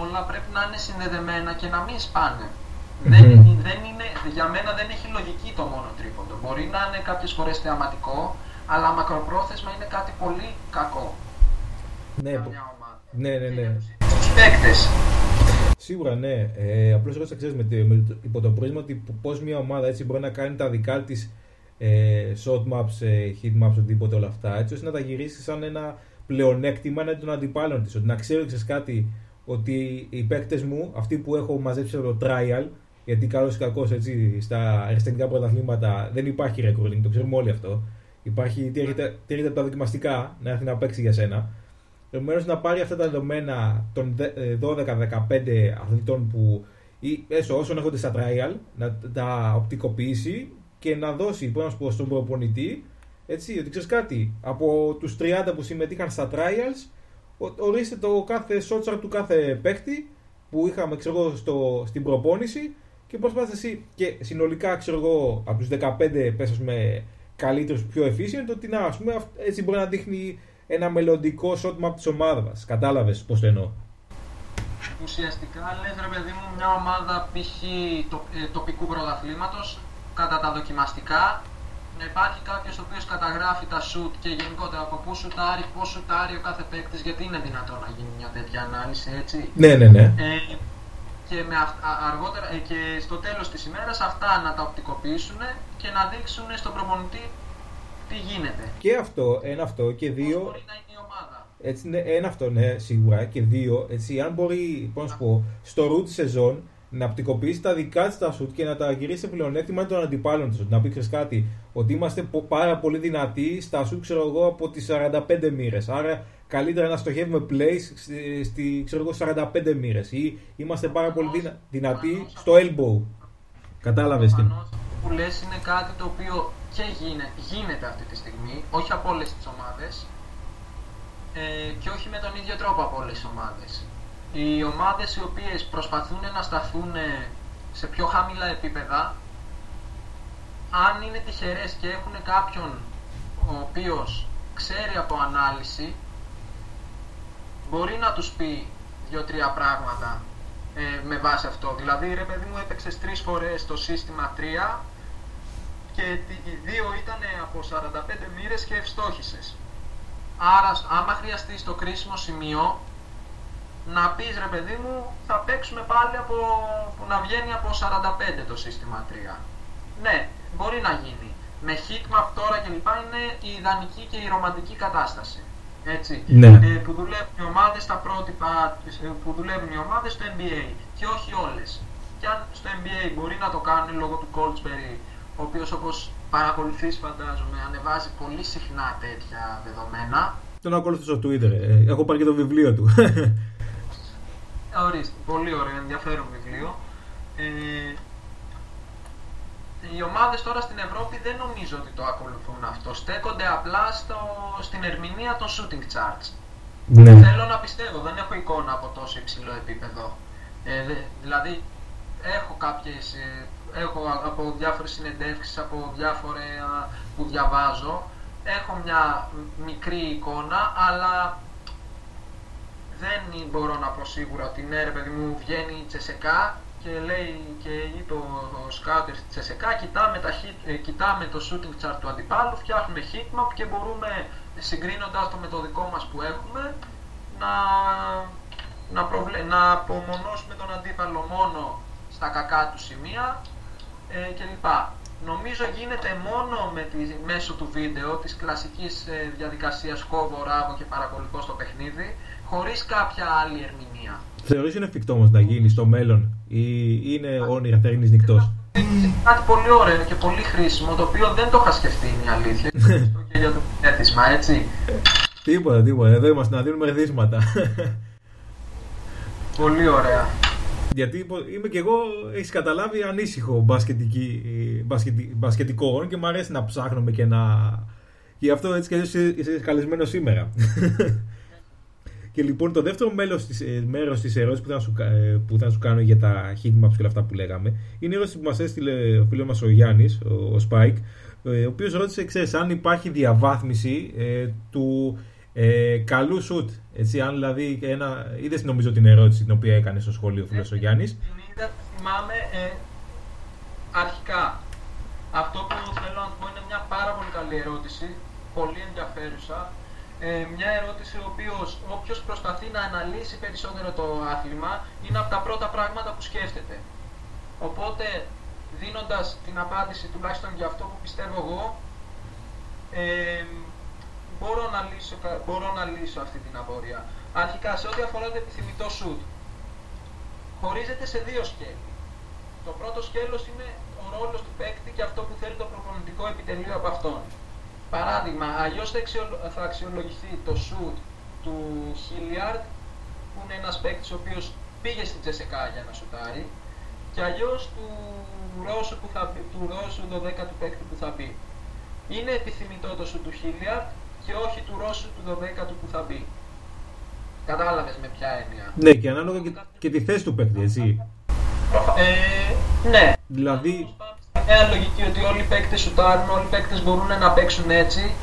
όλα πρέπει να είναι συνδεδεμένα και να μην σπάνε. Mm-hmm. Για μένα δεν έχει λογική το μόνο τρίποντο. Μπορεί να είναι κάποιες φορές θεαματικό, αλλά μακροπρόθεσμα είναι κάτι πολύ κακό. Ναι, ναι. Τους παίκτες. Σίγουρα, ναι. Απλώς εγώ θα ξέρεις υπό το πρίσμα ότι πώς μια ομάδα έτσι μπορεί να κάνει τα δικά της shot maps, hit maps, οτιδήποτε όλα αυτά, έτσι ώστε να τα γυρίσει σαν ένα πλεονέκτημα έναντι των αντιπάλων της. Ότι να ξέρω κάτι, ότι οι παίκτες μου, αυτοί που έχω μαζέψει από το trial, γιατί καλώς ή κακώς στα αριστεχνικά πρωταθλήματα δεν υπάρχει recruiting, το ξέρουμε όλοι αυτό. Υπάρχει τι έρχεται από τα δοκιμαστικά να έρθει να παίξει για σένα. Επομένως, να πάρει αυτά τα δεδομένα των 12-15 αθλητών που όσων έχονται στα trial, να τα οπτικοποιήσει και να δώσει στον προπονητή, έτσι, ότι ξέρεις κάτι, από τους 30 που συμμετείχαν στα trials, ορίστε το κάθε shot του κάθε παίκτη που είχαμε, ξέρω εγώ, στην προπόνηση και προσπάθησε εσύ. Και συνολικά, ξέρω εγώ, από τους 15 πέσαμε καλύτερους, πιο efficient, ότι να, ας πούμε, έτσι μπορεί να δείχνει ένα μελλοντικό shot map της ομάδας. Κατάλαβες πώς το εννοώ. Ουσιαστικά λες, ρε παιδί μου, μια ομάδα π.χ. τοπικού πρωταθλήματος, κατά τα δοκιμαστικά, να υπάρχει κάποιος ο οποίος καταγράφει τα shoot και γενικότερα από πού σουτάρει, πώς σουτάρει ο κάθε παίκτης, γιατί είναι δυνατόν να γίνει μια τέτοια ανάλυση, έτσι. Ναι. Και, αργότερα, και στο τέλος της ημέρας αυτά να τα οπτικοποιήσουν και να δείξουν στον προπονητή τι γίνεται. Και αυτό, και δύο... πώς μπορεί να είναι η ομάδα. Έτσι, ναι, σίγουρα. Και δύο, έτσι, αν μπορεί, πώς να σου πω, στο root σεζόν, να απτικοποιήσει τα δικά της τα σουτ και να τα γυρίσει σε πλεονέκτημα των αντιπάλων της. Να πει ξέρεις κάτι, ότι είμαστε πάρα πολύ δυνατοί στα σουτ, ξέρω εγώ, από τις 45 μοίρες. Άρα καλύτερα να στοχεύουμε plays στη, ξέρω εγώ, 45 μοίρες. Ή είμαστε πάρα πολύ δυνατοί στο elbow. Κατάλαβες τι. Που λες είναι κάτι το οποίο και γίνεται αυτή τη στιγμή, όχι από όλες τις ομάδες και όχι με τον ίδιο τρόπο από όλες τις ομάδες. Οι ομάδες οι οποίες προσπαθούν να σταθούν σε πιο χαμηλά επίπεδα, αν είναι τυχερές και έχουν κάποιον ο οποίος ξέρει από ανάλυση, μπορεί να τους πει 2-3 πράγματα με βάση αυτό. Δηλαδή, ρε παιδί μου, έπαιξες 3 φορές το σύστημα 3 και οι 2 ήταν από 45 μοίρες και ευστόχησες. Άρα, άμα χρειαστεί στο κρίσιμο σημείο, να πεις ρε παιδί μου, θα παίξουμε πάλι να βγαίνει από 45 το σύστημα 3. Ναι, μπορεί να γίνει. Με heatmap τώρα και λοιπά είναι η ιδανική και η ρομαντική κατάσταση. Έτσι, ναι. Που δουλεύουν οι ομάδες στα πρότυπα, που δουλεύουν οι ομάδες στο NBA και όχι όλες. Και αν στο NBA μπορεί να το κάνει λόγω του Goldsberry, ο οποίος όπως παρακολουθείς φαντάζομαι ανεβάζει πολύ συχνά τέτοια δεδομένα. Τον ακολουθήσω στο Twitter, έχω πάρει και το βιβλίο του. Ορίστε, πολύ ωραίο, ενδιαφέρον βιβλίο. Οι ομάδες τώρα στην Ευρώπη δεν νομίζω ότι το ακολουθούν αυτό. Στέκονται απλά στην ερμηνεία των shooting charts. Ναι. Θέλω να πιστεύω, δεν έχω εικόνα από τόσο υψηλό επίπεδο. Δηλαδή, έχω κάποιες, από διάφορες συνεντεύξεις, από διάφορα που διαβάζω, έχω μια μικρή εικόνα, αλλά δεν μπορώ να πω σίγουρα ότι ναι ρε παιδί μου, βγαίνει η Τζεσικά και λέει και είπε ο σκάουτερ στη Τζεσικά, κοιτάμε το shooting chart του αντιπάλου, φτιάχνουμε heatmap και μπορούμε συγκρίνοντας το με το δικό μας που έχουμε να απομονώσουμε τον αντίπαλο μόνο στα κακά του σημεία κλπ. Νομίζω γίνεται μόνο μέσω του βίντεο, της κλασικής διαδικασίας κόβω, ράβω και παρακολουθώ στο παιχνίδι, χωρίς κάποια άλλη ερμηνεία. Θεωρείς είναι εφικτό όμως να γίνει στο μέλλον ή είναι όνειρα θερινής νυχτός? Είναι κάτι πολύ ωραίο και πολύ χρήσιμο, το οποίο δεν το είχα σκεφτεί, είναι αλήθεια. Στο κύριο του έθισμα, έτσι. Τίποτα. Εδώ είμαστε να δίνουμε ερθίσματα. Πολύ ωραία. Γιατί είμαι και εγώ, έχεις καταλάβει, ανήσυχο μπασκετικό και μου αρέσει να ψάχνουμε και να... Γι' αυτό έτσι και είσαι καλεσμένο σήμερα. Και λοιπόν το δεύτερο μέρος της ερώτησης που θα σου κάνω για τα heatmaps και όλα αυτά που λέγαμε είναι η ερώτηση που μας έστειλε ο φίλος μας ο Γιάννης, ο Σπάικ, ο οποίος ρώτησε, ξέρεις, αν υπάρχει διαβάθμιση του... καλού σουτ, έτσι, αν δηλαδή είδες νομίζω την ερώτηση την οποία έκανε στο σχολείο φίλος ο Γιάννης. Θυμάμαι αρχικά, αυτό που θέλω να πω είναι μια πάρα πολύ καλή ερώτηση, πολύ ενδιαφέρουσα, μια ερώτηση όποιος προσπαθεί να αναλύσει περισσότερο το άθλημα είναι από τα πρώτα πράγματα που σκέφτεται. Οπότε δίνοντας την απάντηση τουλάχιστον για αυτό που πιστεύω εγώ, μπορώ να λύσω αυτή την απορία. Αρχικά, σε ό,τι αφορά το επιθυμητό σουτ, χωρίζεται σε 2 σκέλη. Το πρώτο σκέλος είναι ο ρόλος του παίκτη και αυτό που θέλει το προπονητικό επιτελείο από αυτόν. Παράδειγμα, αλλιώς θα αξιολογηθεί το σουτ του Χιλιάρτ, που είναι ένας παίκτης ο οποίος πήγε στην Τζεσικά για να σουτάρει, και αλλιώς του Ρώσου 12 του παίκτη που θα μπει. Είναι επιθυμητό το σουτ του Χιλιάρτ και όχι του Ρώσου του 12ου που θα μπει. Κατάλαβες με ποια έννοια? Ναι, και ανάλογα και τη θέση του παίκτη, έτσι. Ναι. Δηλαδή... Μια λογική ότι όλοι οι παίκτες σουτάρουν, όλοι οι παίκτες μπορούν να παίξουν έτσι.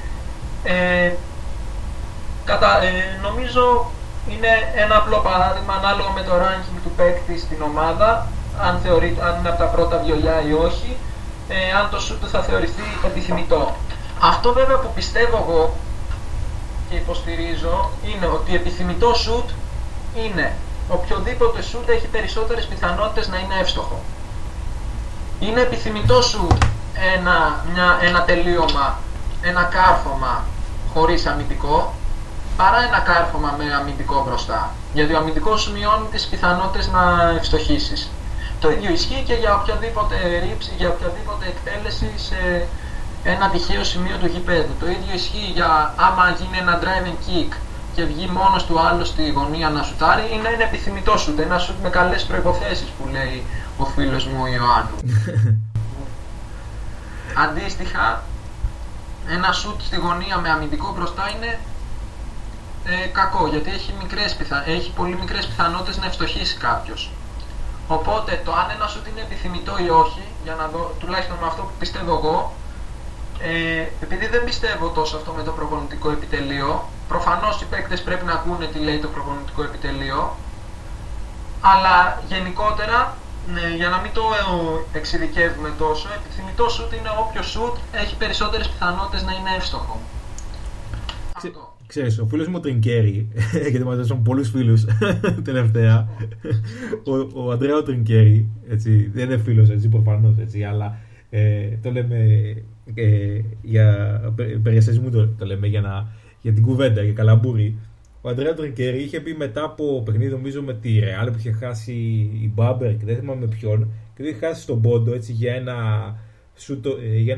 Νομίζω είναι ένα απλό παράδειγμα ανάλογα με το ranking του παίκτη στην ομάδα, αν είναι από τα πρώτα βιολιά ή όχι, αν το σουτ του θα θεωρηθεί επιθυμητό. Αυτό βέβαια που πιστεύω εγώ και υποστηρίζω είναι ότι επιθυμητό σουτ είναι οποιοδήποτε σουτ έχει περισσότερες πιθανότητες να είναι εύστοχο. Είναι επιθυμητό σουτ ένα τελείωμα, ένα κάρφωμα χωρίς αμυντικό, παρά ένα κάρφωμα με αμυντικό μπροστά. Γιατί ο αμυντικός μειώνει τις πιθανότητες να ευστοχήσεις. Το Το ίδιο ισχύει και για οποιαδήποτε ρήψη, για οποιαδήποτε εκτέλεση σε ένα τυχαίο σημείο του γηπέδου. Το ίδιο ισχύει για άμα γίνει ένα drive and kick και βγει μόνος του άλλος στη γωνία να σουτάρει, ή να είναι επιθυμητό σουτ, ένα σουτ με καλές προϋποθέσεις που λέει ο φίλος μου Ιωάννου. Αντίστοιχα, ένα σουτ στη γωνία με αμυντικό μπροστά είναι κακό, γιατί έχει πολύ μικρές πιθανότητες να ευστοχίσει κάποιος. Οπότε το αν ένα σουτ είναι επιθυμητό ή όχι, για να δω, τουλάχιστον με αυτό που πιστεύω εγώ, επειδή δεν πιστεύω τόσο αυτό με το προπονητικό επιτελείο, προφανώς οι παίκτες πρέπει να ακούνε τι λέει το προπονητικό επιτελείο, αλλά γενικότερα, για να μην το εξειδικεύουμε τόσο, επιθυμητό σουτ είναι όποιο σουτ έχει περισσότερες πιθανότητες να είναι εύστοχο. Αυτό. Ξέρεις, ο φίλος μου τον Κέρι, γιατί μας έδωσαν πολλούς φίλους τελευταία, ο Αντρέα τον Κέρι, έτσι, δεν είναι φίλος, έτσι, προφανώς, έτσι, αλλά το λέμε για περιαστασμού, το λέμε για την κουβέντα, για καλαμπούρι. Ο Αντρέα τον Κέρι είχε πει μετά από παιχνίδι, νομίζω με τη Ρεάλ, που είχε χάσει η Μπάμπερκ, δεν θυμάμαι ποιον, και το είχε χάσει στον πόντο, έτσι, για ένα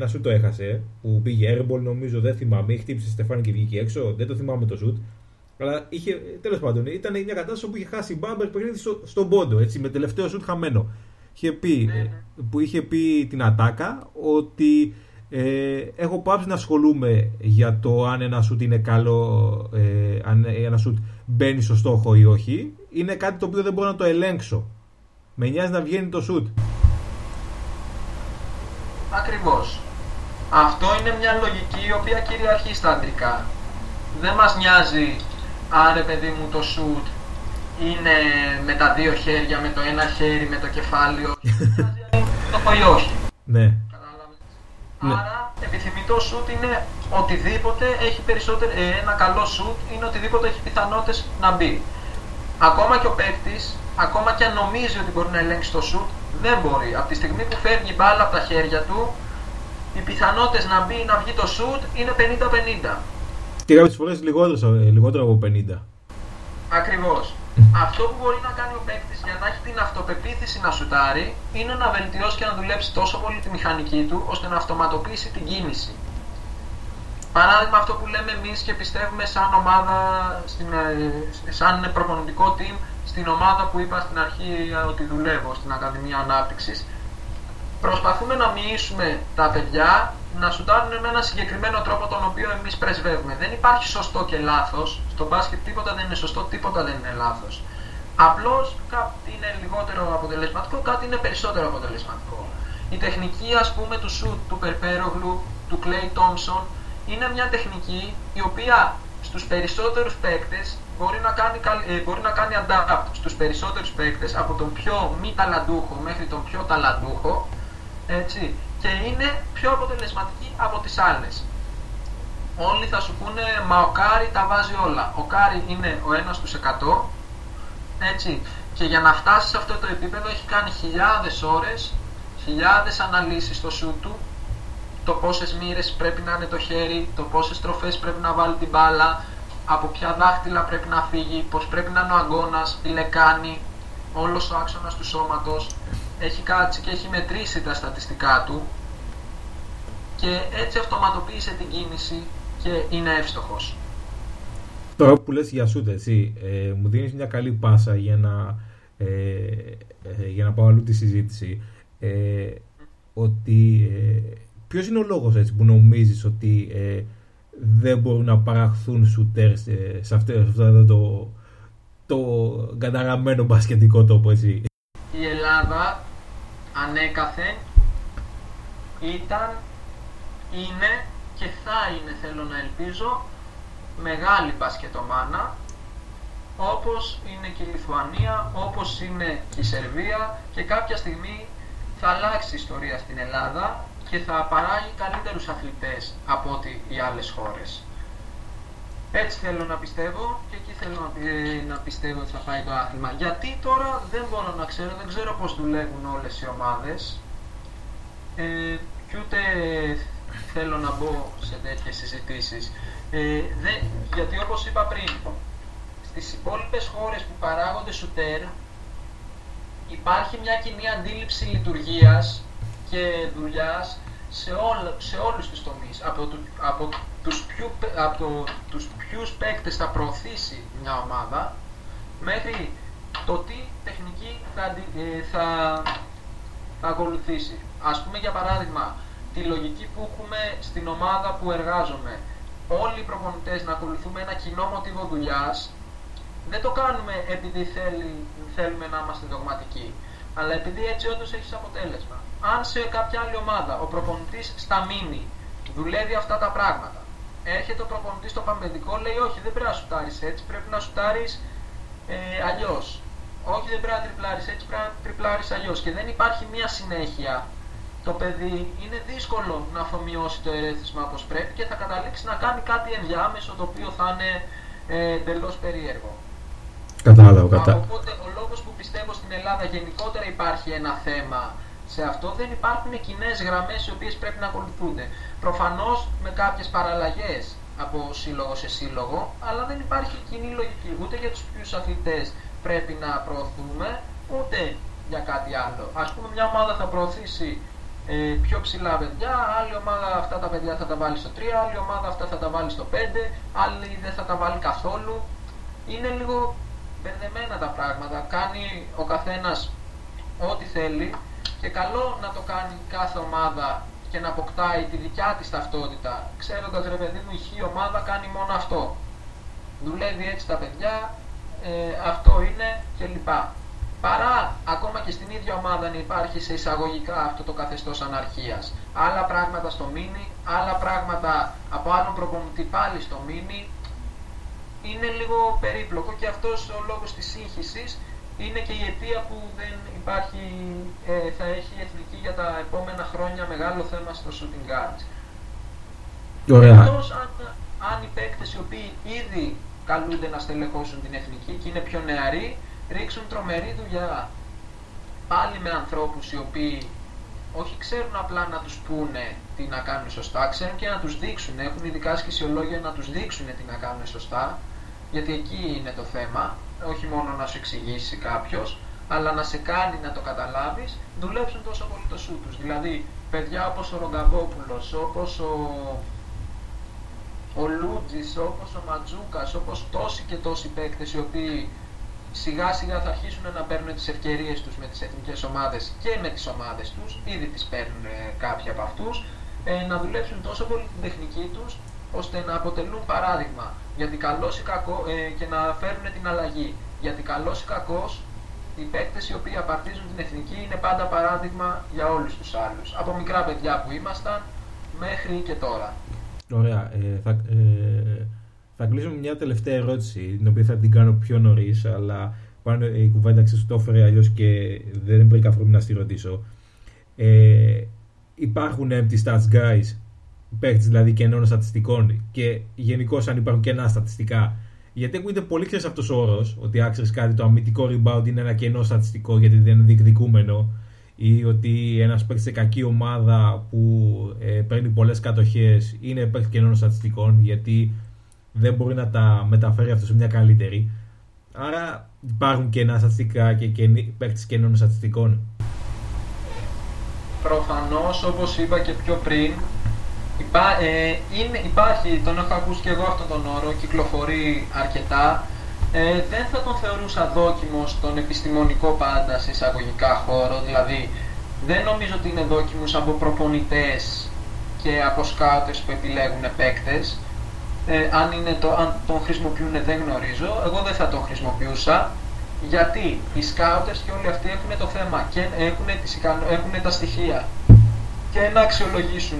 σουτ το έχασε, που πήγε airball, νομίζω, δεν θυμάμαι, είχε χτύπησε Στεφάνη και βγήκε έξω, δεν το θυμάμαι το σουτ, αλλά είχε, τέλος πάντων, ήταν μια κατάσταση που είχε χάσει η Μπάμπερ παιχνίδι στον πόντο, έτσι, με τελευταίο σουτ χαμένο. Είχε πει, που είχε πει την ατάκα ότι έχω πάψει να ασχολούμαι για το αν ένα σουτ είναι καλό, αν ένα σουτ μπαίνει στο στόχο ή όχι, είναι κάτι το οποίο δεν μπορώ να το ελέγξω, με νοιάζει να βγαίνει το σουτ. Ακριβώς. Αυτό είναι μια λογική η οποία κυριαρχεί στα αντρικά. Δεν μας νοιάζει αν, ρε παιδί μου, το σουτ είναι με τα δύο χέρια, με το ένα χέρι, με το κεφάλαιο. Το πω ή όχι. Ναι. Άρα, επιθυμητό σουτ είναι οτιδήποτε έχει περισσότερο. Ένα καλό σουτ είναι οτιδήποτε έχει πιθανότητες να μπει. Ακόμα και ο παίκτης, ακόμα και αν νομίζει ότι μπορεί να ελέγξει το σουτ, δεν μπορεί. Από τη στιγμή που φεύγει η μπάλα από τα χέρια του, οι πιθανότητες να μπει ή να βγει το σουτ είναι 50-50. Και κάποιες φορές λιγότερο από 50. Ακριβώς. Αυτό που μπορεί να κάνει ο παίκτης για να έχει την αυτοπεποίθηση να σουτάρει είναι να βελτιώσει και να δουλέψει τόσο πολύ τη μηχανική του ώστε να αυτοματοποιήσει την κίνηση. Παράδειγμα, αυτό που λέμε εμείς και πιστεύουμε σαν ομάδα, σαν προπονητικό team, στην ομάδα που είπα στην αρχή ότι δουλεύω, στην Ακαδημία Ανάπτυξης. Προσπαθούμε να μοιήσουμε τα παιδιά να σουτάρουν με έναν συγκεκριμένο τρόπο τον οποίο εμείς πρεσβεύουμε. Δεν υπάρχει σωστό και λάθος. Στο μπάσκετ τίποτα δεν είναι σωστό, τίποτα δεν είναι λάθος. Απλώς κάτι είναι λιγότερο αποτελεσματικό, κάτι είναι περισσότερο αποτελεσματικό. Η τεχνική, ας πούμε, του σουτ του Περπέρογλου, του Κλέι Τόμσον, είναι μια τεχνική η οποία στους περισσότερους παίκτες μπορεί να κάνει adapt, στους περισσότερους παίκτες, από τον πιο μη ταλαντούχο μέχρι τον πιο ταλαντούχο, έτσι, και είναι πιο αποτελεσματική από τις άλλες. Όλοι θα σου πούνε, μα ο Κάρι τα βάζει όλα. Ο Κάρι είναι ο 1 στους 100, έτσι, και για να φτάσει σε αυτό το επίπεδο έχει κάνει χιλιάδες ώρες, χιλιάδες αναλύσεις στο σου του, το πόσες μοίρες πρέπει να είναι το χέρι, το πόσες τροφές πρέπει να βάλει την μπάλα, από ποια δάχτυλα πρέπει να φύγει, πως πρέπει να είναι ο αγκώνας, η λεκάνη, όλος ο άξονας του σώματος. Έχει κάτσει και έχει μετρήσει τα στατιστικά του και έτσι αυτοματοποίησε την κίνηση και είναι εύστοχος. Τώρα που λες για σούτ, εσύ, μου δίνεις μια καλή πάσα για να πάω αλλού τη συζήτηση, ότι ποιος είναι ο λόγος, έτσι, που νομίζεις ότι δεν μπορούν να παραχθούν σουτέρ σε αυτό το καταγραμμένο μπασκετικό τόπο, έτσι? Η Ελλάδα ανέκαθεν ήταν, είναι και θα είναι, θέλω να ελπίζω, μεγάλη μπασκετομάνα, όπως είναι και η Λιθουανία, όπως είναι και η Σερβία, και κάποια στιγμή θα αλλάξει η ιστορία στην Ελλάδα και θα παράγει καλύτερους αθλητές από ό,τι οι άλλες χώρες. Έτσι θέλω να πιστεύω και εκεί θέλω να πιστεύω ότι θα πάει το άθλημα. Γιατί τώρα δεν μπορώ να ξέρω, δεν ξέρω πώς δουλεύουν όλες οι ομάδες, και ούτε θέλω να μπω σε τέτοιες συζητήσεις. Γιατί όπως είπα πριν, στις υπόλοιπες χώρες που παράγονται σουτέρ, υπάρχει μια κοινή αντίληψη λειτουργίας και δουλειάς σε όλους τους τομείς. Από τους ποιους παίκτες θα προωθήσει μια ομάδα, μέχρι το τι τεχνική θα ακολουθήσει. Ας πούμε για παράδειγμα, τη λογική που έχουμε στην ομάδα που εργάζομαι. Όλοι οι προπονητές να ακολουθούμε ένα κοινό μοτίβο δουλειάς. Δεν το κάνουμε επειδή θέλουμε να είμαστε δογματικοί, αλλά επειδή έτσι όντως έχεις αποτέλεσμα. Αν σε κάποια άλλη ομάδα ο προπονητής στα μίνι δουλεύει αυτά τα πράγματα, έρχεται ο προπονητής στο παμπαιδικό, λέει όχι, δεν πρέπει να σουτάρεις έτσι, πρέπει να σουτάρεις αλλιώς. Όχι, δεν πρέπει να τριπλάρεις έτσι, πρέπει να τριπλάρεις αλλιώς. Και δεν υπάρχει μία συνέχεια. Το παιδί είναι δύσκολο να αφομοιώσει το ερέθισμα όπως πρέπει και θα καταλήξει να κάνει κάτι ενδιάμεσο το οποίο θα είναι εντελώς περίεργο. Κατάλαβα. Οπότε ο λόγος που πιστεύω στην Ελλάδα γενικότερα υπάρχει ένα θέμα σε αυτό, δεν υπάρχουν κοινές γραμμές οι οποίες πρέπει να ακολουθούνται. Προφανώς με κάποιες παραλλαγές από σύλλογο σε σύλλογο, αλλά δεν υπάρχει κοινή λογική ούτε για τους ποιους αθλητές πρέπει να προωθούμε, ούτε για κάτι άλλο. Ας πούμε μια ομάδα θα προωθήσει πιο ψηλά παιδιά, άλλη ομάδα αυτά τα παιδιά θα τα βάλει στο 3, άλλη ομάδα αυτά θα τα βάλει στο 5, άλλη δεν θα τα βάλει καθόλου. Είναι λίγο μπερδεμένα τα πράγματα, κάνει ο καθένας ό,τι θέλει και καλό να το κάνει κάθε ομάδα και να αποκτάει τη δικιά της ταυτότητα, ξέροντας ρε παιδί μου η χή ομάδα κάνει μόνο αυτό, δουλεύει έτσι τα παιδιά, αυτό είναι κλπ. Παρά ακόμα και στην ίδια ομάδα να υπάρχει σε εισαγωγικά αυτό το καθεστώς αναρχίας. Άλλα πράγματα στο μίνι, άλλα πράγματα από άλλον προπονητή πάλι στο μίνι. Είναι λίγο περίπλοκο και αυτός ο λόγος της σύγχυσης είναι και η αιτία που δεν υπάρχει, θα έχει η εθνική για τα επόμενα χρόνια μεγάλο θέμα στο shooting guards. Ωραία. Εκτός αν οι παίκτες οι οποίοι ήδη καλούνται να στελεχώσουν την εθνική και είναι πιο νεαροί, ρίξουν τρομερή δουλειά πάλι με ανθρώπους οι οποίοι όχι ξέρουν απλά να τους πούνε τι να κάνουν σωστά, ξέρουν και να τους δείξουν, έχουν ειδικά σχησιολόγια να τους δείξουν τι να κάνουν σωστά, γιατί εκεί είναι το θέμα, όχι μόνο να σου εξηγήσει κάποιος, αλλά να σε κάνει να το καταλάβεις. Δουλέψουν τόσο πολύ το σου τους, δηλαδή παιδιά όπως ο Ρογκαβόπουλος, όπως ο Λούτζης, όπως ο Ματζούκας, όπως τόσοι και τόσοι παίκτες οι οποίοι σιγά σιγά θα αρχίσουν να παίρνουν τις ευκαιρίες τους με τις εθνικές ομάδες και με τις ομάδες τους, ήδη τις παίρνουν κάποιοι από αυτούς, να δουλέψουν τόσο πολύ την τεχνική τους ώστε να αποτελούν παράδειγμα γιατί καλός ή κακός, και να φέρουν την αλλαγή. Γιατί καλός ή κακός, οι παίκτες οι οποίοι απαρτίζουν την εθνική είναι πάντα παράδειγμα για όλους τους άλλους. Από μικρά παιδιά που ήμασταν μέχρι και τώρα. Ωραία. Θα κλείσουμε μια τελευταία ερώτηση, την οποία θα την κάνω πιο νωρίς, αλλά πάνω η κουβέντα ξεστόφερε αλλιώς και δεν βρήκα αφορμή να στη ρωτήσω. Υπάρχουν empty stats guys, παίκτες δηλαδή κενών στατιστικών και γενικώς αν υπάρχουν κενά στατιστικά. Γιατί ακούγεται πολύ ξέρεις αυτός ο όρος, ότι άξερες κάτι, το αμυντικό rebound είναι ένα κενό στατιστικό γιατί δεν είναι διεκδικούμενο, ή ότι ένας παίκτης σε κακή ομάδα που παίρνει πολλές κατοχές είναι παίκτης κενών στατιστικών γιατί δεν μπορεί να τα μεταφέρει αυτό σε μια καλύτερη. Άρα υπάρχουν κενά στατιστικά και παίκτες κενών στατιστικών. Προφανώς, όπως είπα και πιο πριν, υπάρχει, τον έχω ακούσει και εγώ αυτόν τον όρο, κυκλοφορεί αρκετά. Δεν θα τον θεωρούσα δόκιμο στον επιστημονικό πάντα σε εισαγωγικά χώρο, δηλαδή δεν νομίζω ότι είναι δόκιμος από προπονητές και από σκάουτες που επιλέγουν παίκτες. Αν τον χρησιμοποιούν δεν γνωρίζω, εγώ δεν θα τον χρησιμοποιούσα γιατί οι σκάουτες και όλοι αυτοί έχουν το θέμα και έχουν τα στοιχεία και να αξιολογήσουν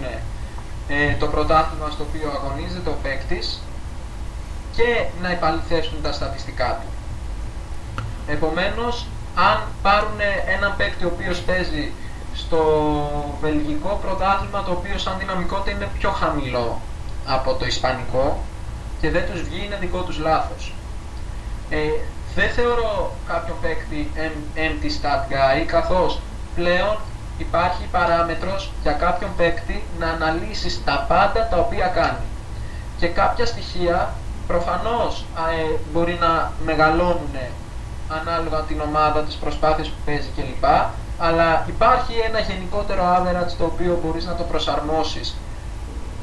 το πρωτάθλημα στο οποίο αγωνίζεται ο παίκτης και να επαληθεύσουν τα στατιστικά του. Επομένως, αν πάρουν έναν παίκτη ο οποίος παίζει στο βελγικό πρωτάθλημα το οποίο σαν δυναμικότητα είναι πιο χαμηλό από το ισπανικό και δεν τους βγει είναι δικό τους λάθος. Δεν θεωρώ κάποιον παίκτη empty stat guy, καθώς πλέον υπάρχει παράμετρος για κάποιον παίκτη να αναλύσεις τα πάντα τα οποία κάνει. Και κάποια στοιχεία προφανώς μπορεί να μεγαλώνουν ανάλογα την ομάδα, τις προσπάθειες που παίζει κλπ. Αλλά υπάρχει ένα γενικότερο average το οποίο μπορείς να το προσαρμόσεις.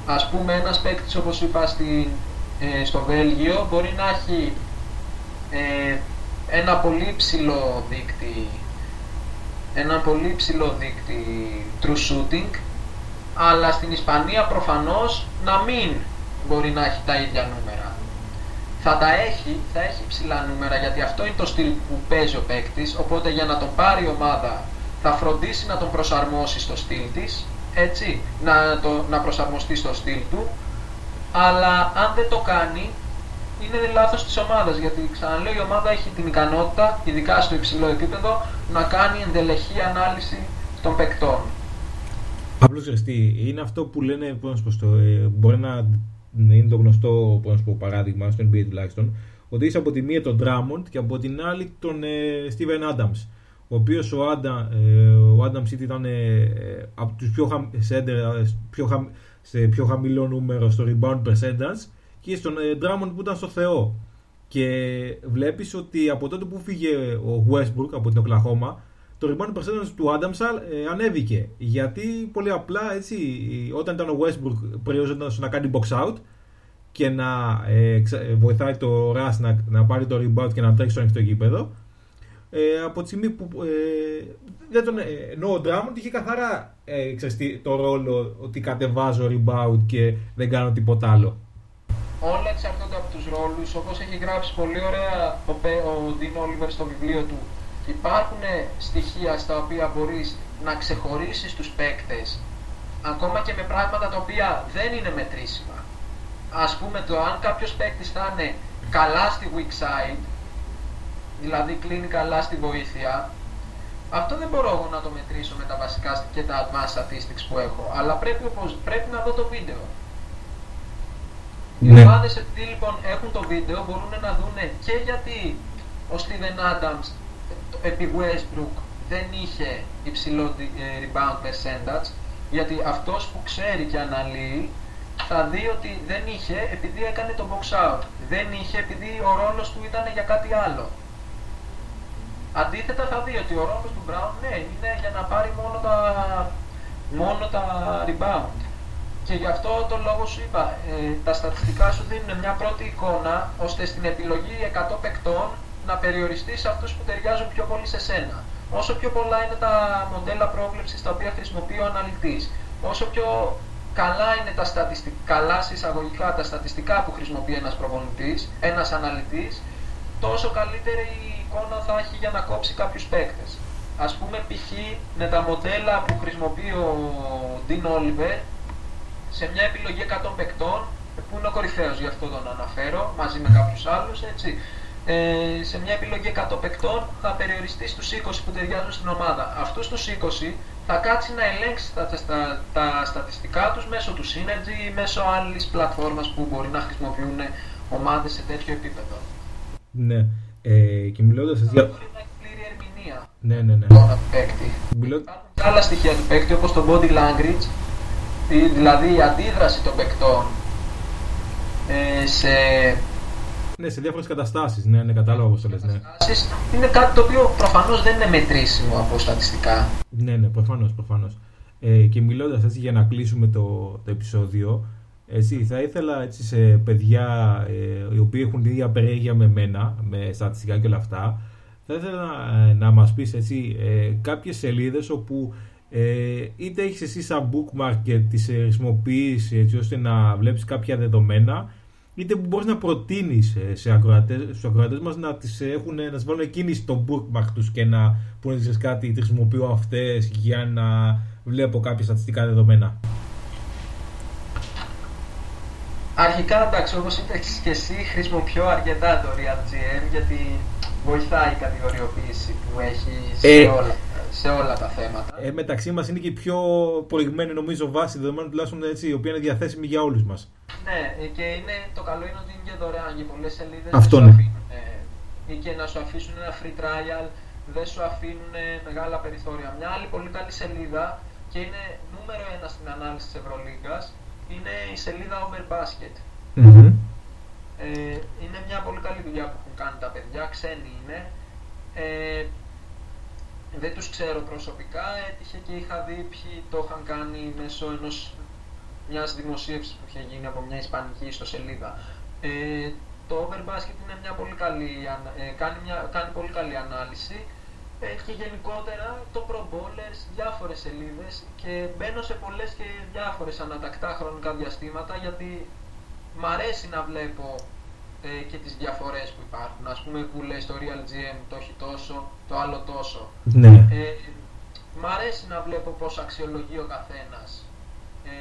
Ας πούμε, ένας παίκτης, όπως είπα, στο Βέλγιο μπορεί να έχει ένα πολύ ψηλό δείκτη true shooting, αλλά στην Ισπανία προφανώς να μην μπορεί να έχει τα ίδια νούμερα. Θα έχει ψηλά νούμερα, γιατί αυτό είναι το στυλ που παίζει ο παίκτης, οπότε για να τον πάρει η ομάδα θα φροντίσει να τον προσαρμόσει στο στυλ της, έτσι, να προσαρμοστεί στο στυλ του, αλλά αν δεν το κάνει είναι λάθος της ομάδας, γιατί ξαναλέω η ομάδα έχει την ικανότητα, ειδικά στο υψηλό επίπεδο, να κάνει ενδελεχή ανάλυση των παικτών. Απλώς είναι αυτό που λένε, μπορεί να είναι το γνωστό παράδειγμα στο NBA τουλάχιστον, ότι είσαι από τη μία τον Drummond και από την άλλη τον Steven Adams, ο οποίος ο Adams ήταν από τους πιο χαμηλό νούμερο στο rebound percentage, και στον Drummond που ήταν στο Θεό. Και βλέπεις ότι από τότε που φύγε ο Westbrook από την Οκλαχώμα, το rebound percentage του Adams ανέβηκε. Γιατί πολύ απλά, έτσι, όταν ήταν ο Westbrook προϊόζονταν στο να κάνει box out και να βοηθάει το Russ να πάρει το rebound και να τρέξει στο ανοιχτό γήπεδο. Από τη στιγμή που ενώ ο Drummond είχε καθαρά το ρόλο ότι κατεβάζω rebound και δεν κάνω τίποτα άλλο. Όλα εξαρτώνται από τους ρόλους, όπως έχει γράψει πολύ ωραία ο Dean Oliver στο βιβλίο του. Υπάρχουν στοιχεία στα οποία μπορείς να ξεχωρίσεις τους παίκτες, ακόμα και με πράγματα τα οποία δεν είναι μετρήσιμα. Ας πούμε, το αν κάποιος παίκτης θα είναι καλά στη weak side, δηλαδή κλείνει καλά στη βοήθεια, αυτό δεν μπορώ εγώ να το μετρήσω με τα βασικά και τα advanced statistics που έχω, αλλά πρέπει να δω το βίντεο. Οι ομάδες επειδή λοιπόν έχουν το βίντεο μπορούν να δουν και γιατί ο Steven Adams επί Westbrook δεν είχε υψηλό rebound percentage, γιατί αυτός που ξέρει και αναλύει θα δει ότι δεν είχε επειδή έκανε το box out, δεν είχε επειδή ο ρόλος του ήταν για κάτι άλλο. Αντίθετα θα δει ότι ο ρόλος του Brown, ναι, είναι για να πάρει μόνο τα rebound. Και γι' αυτό τον λόγο σου είπα, τα στατιστικά σου δίνουν μια πρώτη εικόνα, ώστε στην επιλογή 100 παικτών να περιοριστείς σε αυτούς που ταιριάζουν πιο πολύ σε σένα. Όσο πιο πολλά είναι τα μοντέλα πρόβλεψης τα οποία χρησιμοποιεί ο αναλυτής, όσο πιο καλά είναι τα στατιστικά που χρησιμοποιεί ένας αναλυτής, τόσο καλύτερη η εικόνα θα έχει για να κόψει κάποιους παίκτες. Ας πούμε, π.χ. με τα μοντέλα που χρησιμοποιεί ο Dean Oliver, σε μια επιλογή 100 παικτών, που είναι ο κορυφαίος, γι' αυτό τον αναφέρω, μαζί με κάποιους άλλους, έτσι. Σε μια επιλογή 100 παικτών θα περιοριστεί στους 20 που ταιριάζουν στην ομάδα. Αυτούς τους 20 θα κάτσει να ελέγξει τα στατιστικά τους μέσω του Synergy ή μέσω άλλης πλατφόρμας που μπορεί να χρησιμοποιούν ομάδες σε τέτοιο επίπεδο. Ναι, και μιλώντας... Ναι. Υπάρχουν και άλλα στοιχεία του παίκτη, όπως το body language, δηλαδή η αντίδραση των παικτών σε... Ναι, σε διάφορες καταστάσεις, ναι, κατάλαβα όπως το λες, ναι. Είναι κάτι το οποίο προφανώς δεν είναι μετρήσιμο από στατιστικά. Ναι, προφανώς. Και μιλώντας έτσι για να κλείσουμε το επεισόδιο, θα ήθελα έτσι, σε παιδιά οι οποίοι έχουν την ίδια περιέργεια με μένα, με στατιστικά και όλα αυτά, θα ήθελα να μας πεις έτσι, κάποιες σελίδες όπου είτε έχεις εσύ σαν bookmark και τις χρησιμοποιείς έτσι ώστε να βλέπεις κάποια δεδομένα, είτε που μπορείς να προτείνεις στους ακροατές μας να τις έχουν, να τις βάλουν εκείνοι στο bookmark τους και να πούνε κάτι, τι χρησιμοποιώ αυτές για να βλέπω κάποια στατιστικά δεδομένα. Αρχικά, εντάξει, όπως είπες και εσύ, χρησιμοποιώ αρκετά το Real GM, γιατί βοηθάει η κατηγοριοποίηση που έχει σε όλα τα θέματα. Μεταξύ μας είναι και η πιο προηγμένη νομίζω βάση δεδομένων τουλάχιστον έτσι, η οποία είναι διαθέσιμη για όλους μας. Ναι, και το καλό είναι ότι είναι και δωρεάν, για πολλές σελίδες αυτό σου αφήνουν, ή και να σου αφήσουν ένα free trial, δεν σου αφήνουν μεγάλα περιθώρια. Μια άλλη πολύ καλή σελίδα και είναι νούμερο 1 στην ανάλυση της Ευρωλίγκας είναι η σελίδα Over Basket. Mm-hmm. Είναι μια πολύ καλή δουλειά που έχουν κάνει τα παιδιά, ξένοι είναι. Δεν τους ξέρω προσωπικά, έτυχε και είχα δει ποιοι το είχαν κάνει μέσω μιας δημοσίευσης που είχε γίνει από μια ισπανική ιστοσελίδα. Το Over Basket είναι μια πολύ καλή, κάνει πολύ καλή ανάλυση και γενικότερα το Pro Bowlers, διάφορες σελίδες, και μπαίνω σε πολλές και διάφορες ανατακτά χρονικά διαστήματα, γιατί μ' αρέσει να βλέπω και τις διαφορές που υπάρχουν. Ας πούμε που λέει στο Real GM το έχει τόσο, το άλλο τόσο. Ναι. Μ' αρέσει να βλέπω πώς αξιολογεί ο καθένας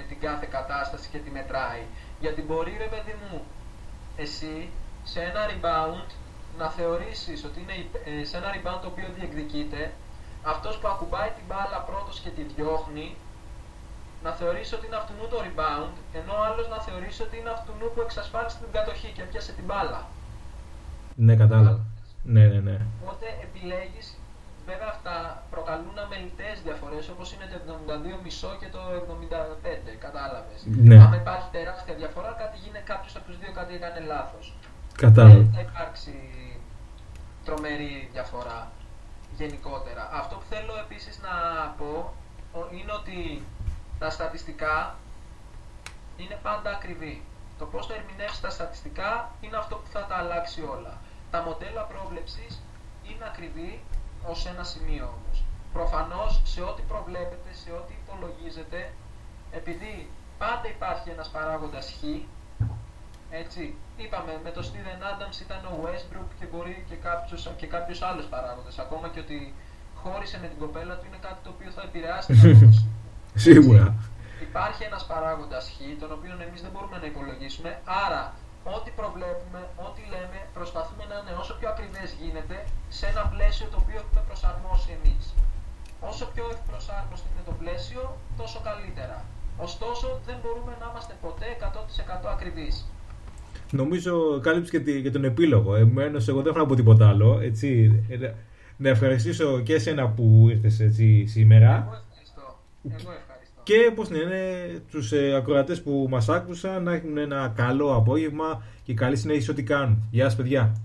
την κάθε κατάσταση και τη μετράει. Γιατί μπορεί, ρε παιδί μου, εσύ σε ένα rebound να θεωρήσεις ότι είναι σε ένα rebound το οποίο διεκδικείται, αυτός που ακουμπάει την μπάλα πρώτος και τη διώχνει να θεωρήσει ότι είναι αυτουνού το rebound, ενώ ο άλλος να θεωρήσει ότι είναι αυτουνού που εξασφάλισε την κατοχή και πιάσε την μπάλα. Ναι, κατάλαβα. Ναι. Οπότε επιλέγεις, βέβαια αυτά προκαλούν αμελητές διαφορές, όπως είναι το 72,5 και το 75, κατάλαβες. Ναι. Αν υπάρχει τεράστια διαφορά, κάποιος από τους δύο κάτι έκανε λάθος. Κατάλαβα. Δεν θα υπάρξει τρομερή διαφορά γενικότερα. Αυτό που θέλω επίσης να πω είναι ότι τα στατιστικά είναι πάντα ακριβή. Το πώς θα ερμηνεύσεις τα στατιστικά είναι αυτό που θα τα αλλάξει όλα. Τα μοντέλα πρόβλεψης είναι ακριβή ως ένα σημείο όμως. Προφανώς σε ό,τι προβλέπετε, σε ό,τι υπολογίζετε, επειδή πάντα υπάρχει ένας παράγοντας χ, έτσι, είπαμε με το Steven Adams ήταν ο Westbrook και μπορεί και κάποιος άλλος παράγοντας. Ακόμα και ότι χώρισε με την κοπέλα του είναι κάτι το οποίο θα επηρεάσει την απόδοση. Σίγουρα. Υπάρχει ένας παράγοντας χ, τον οποίο εμείς δεν μπορούμε να υπολογίσουμε, άρα ό,τι προβλέπουμε, ό,τι λέμε, προσπαθούμε να είναι όσο πιο ακριβές γίνεται σε ένα πλαίσιο το οποίο έχουμε προσαρμόσει εμείς. Όσο πιο ευπροσάρμοστο είναι το πλαίσιο, τόσο καλύτερα. Ωστόσο, δεν μπορούμε να είμαστε ποτέ 100% ακριβείς. Νομίζω κάλυψε και τον επίλογο. Εμένως, εγώ δεν έχω να πω τίποτα άλλο. Έτσι. Να ευχαριστήσω και εσένα που ήρθες έτσι σήμερα. Και όπως είναι τους ακροατές που μας άκουσαν, να έχουν ένα καλό απόγευμα και καλή συνέχιση ό,τι κάνουν. Γεια σας, παιδιά!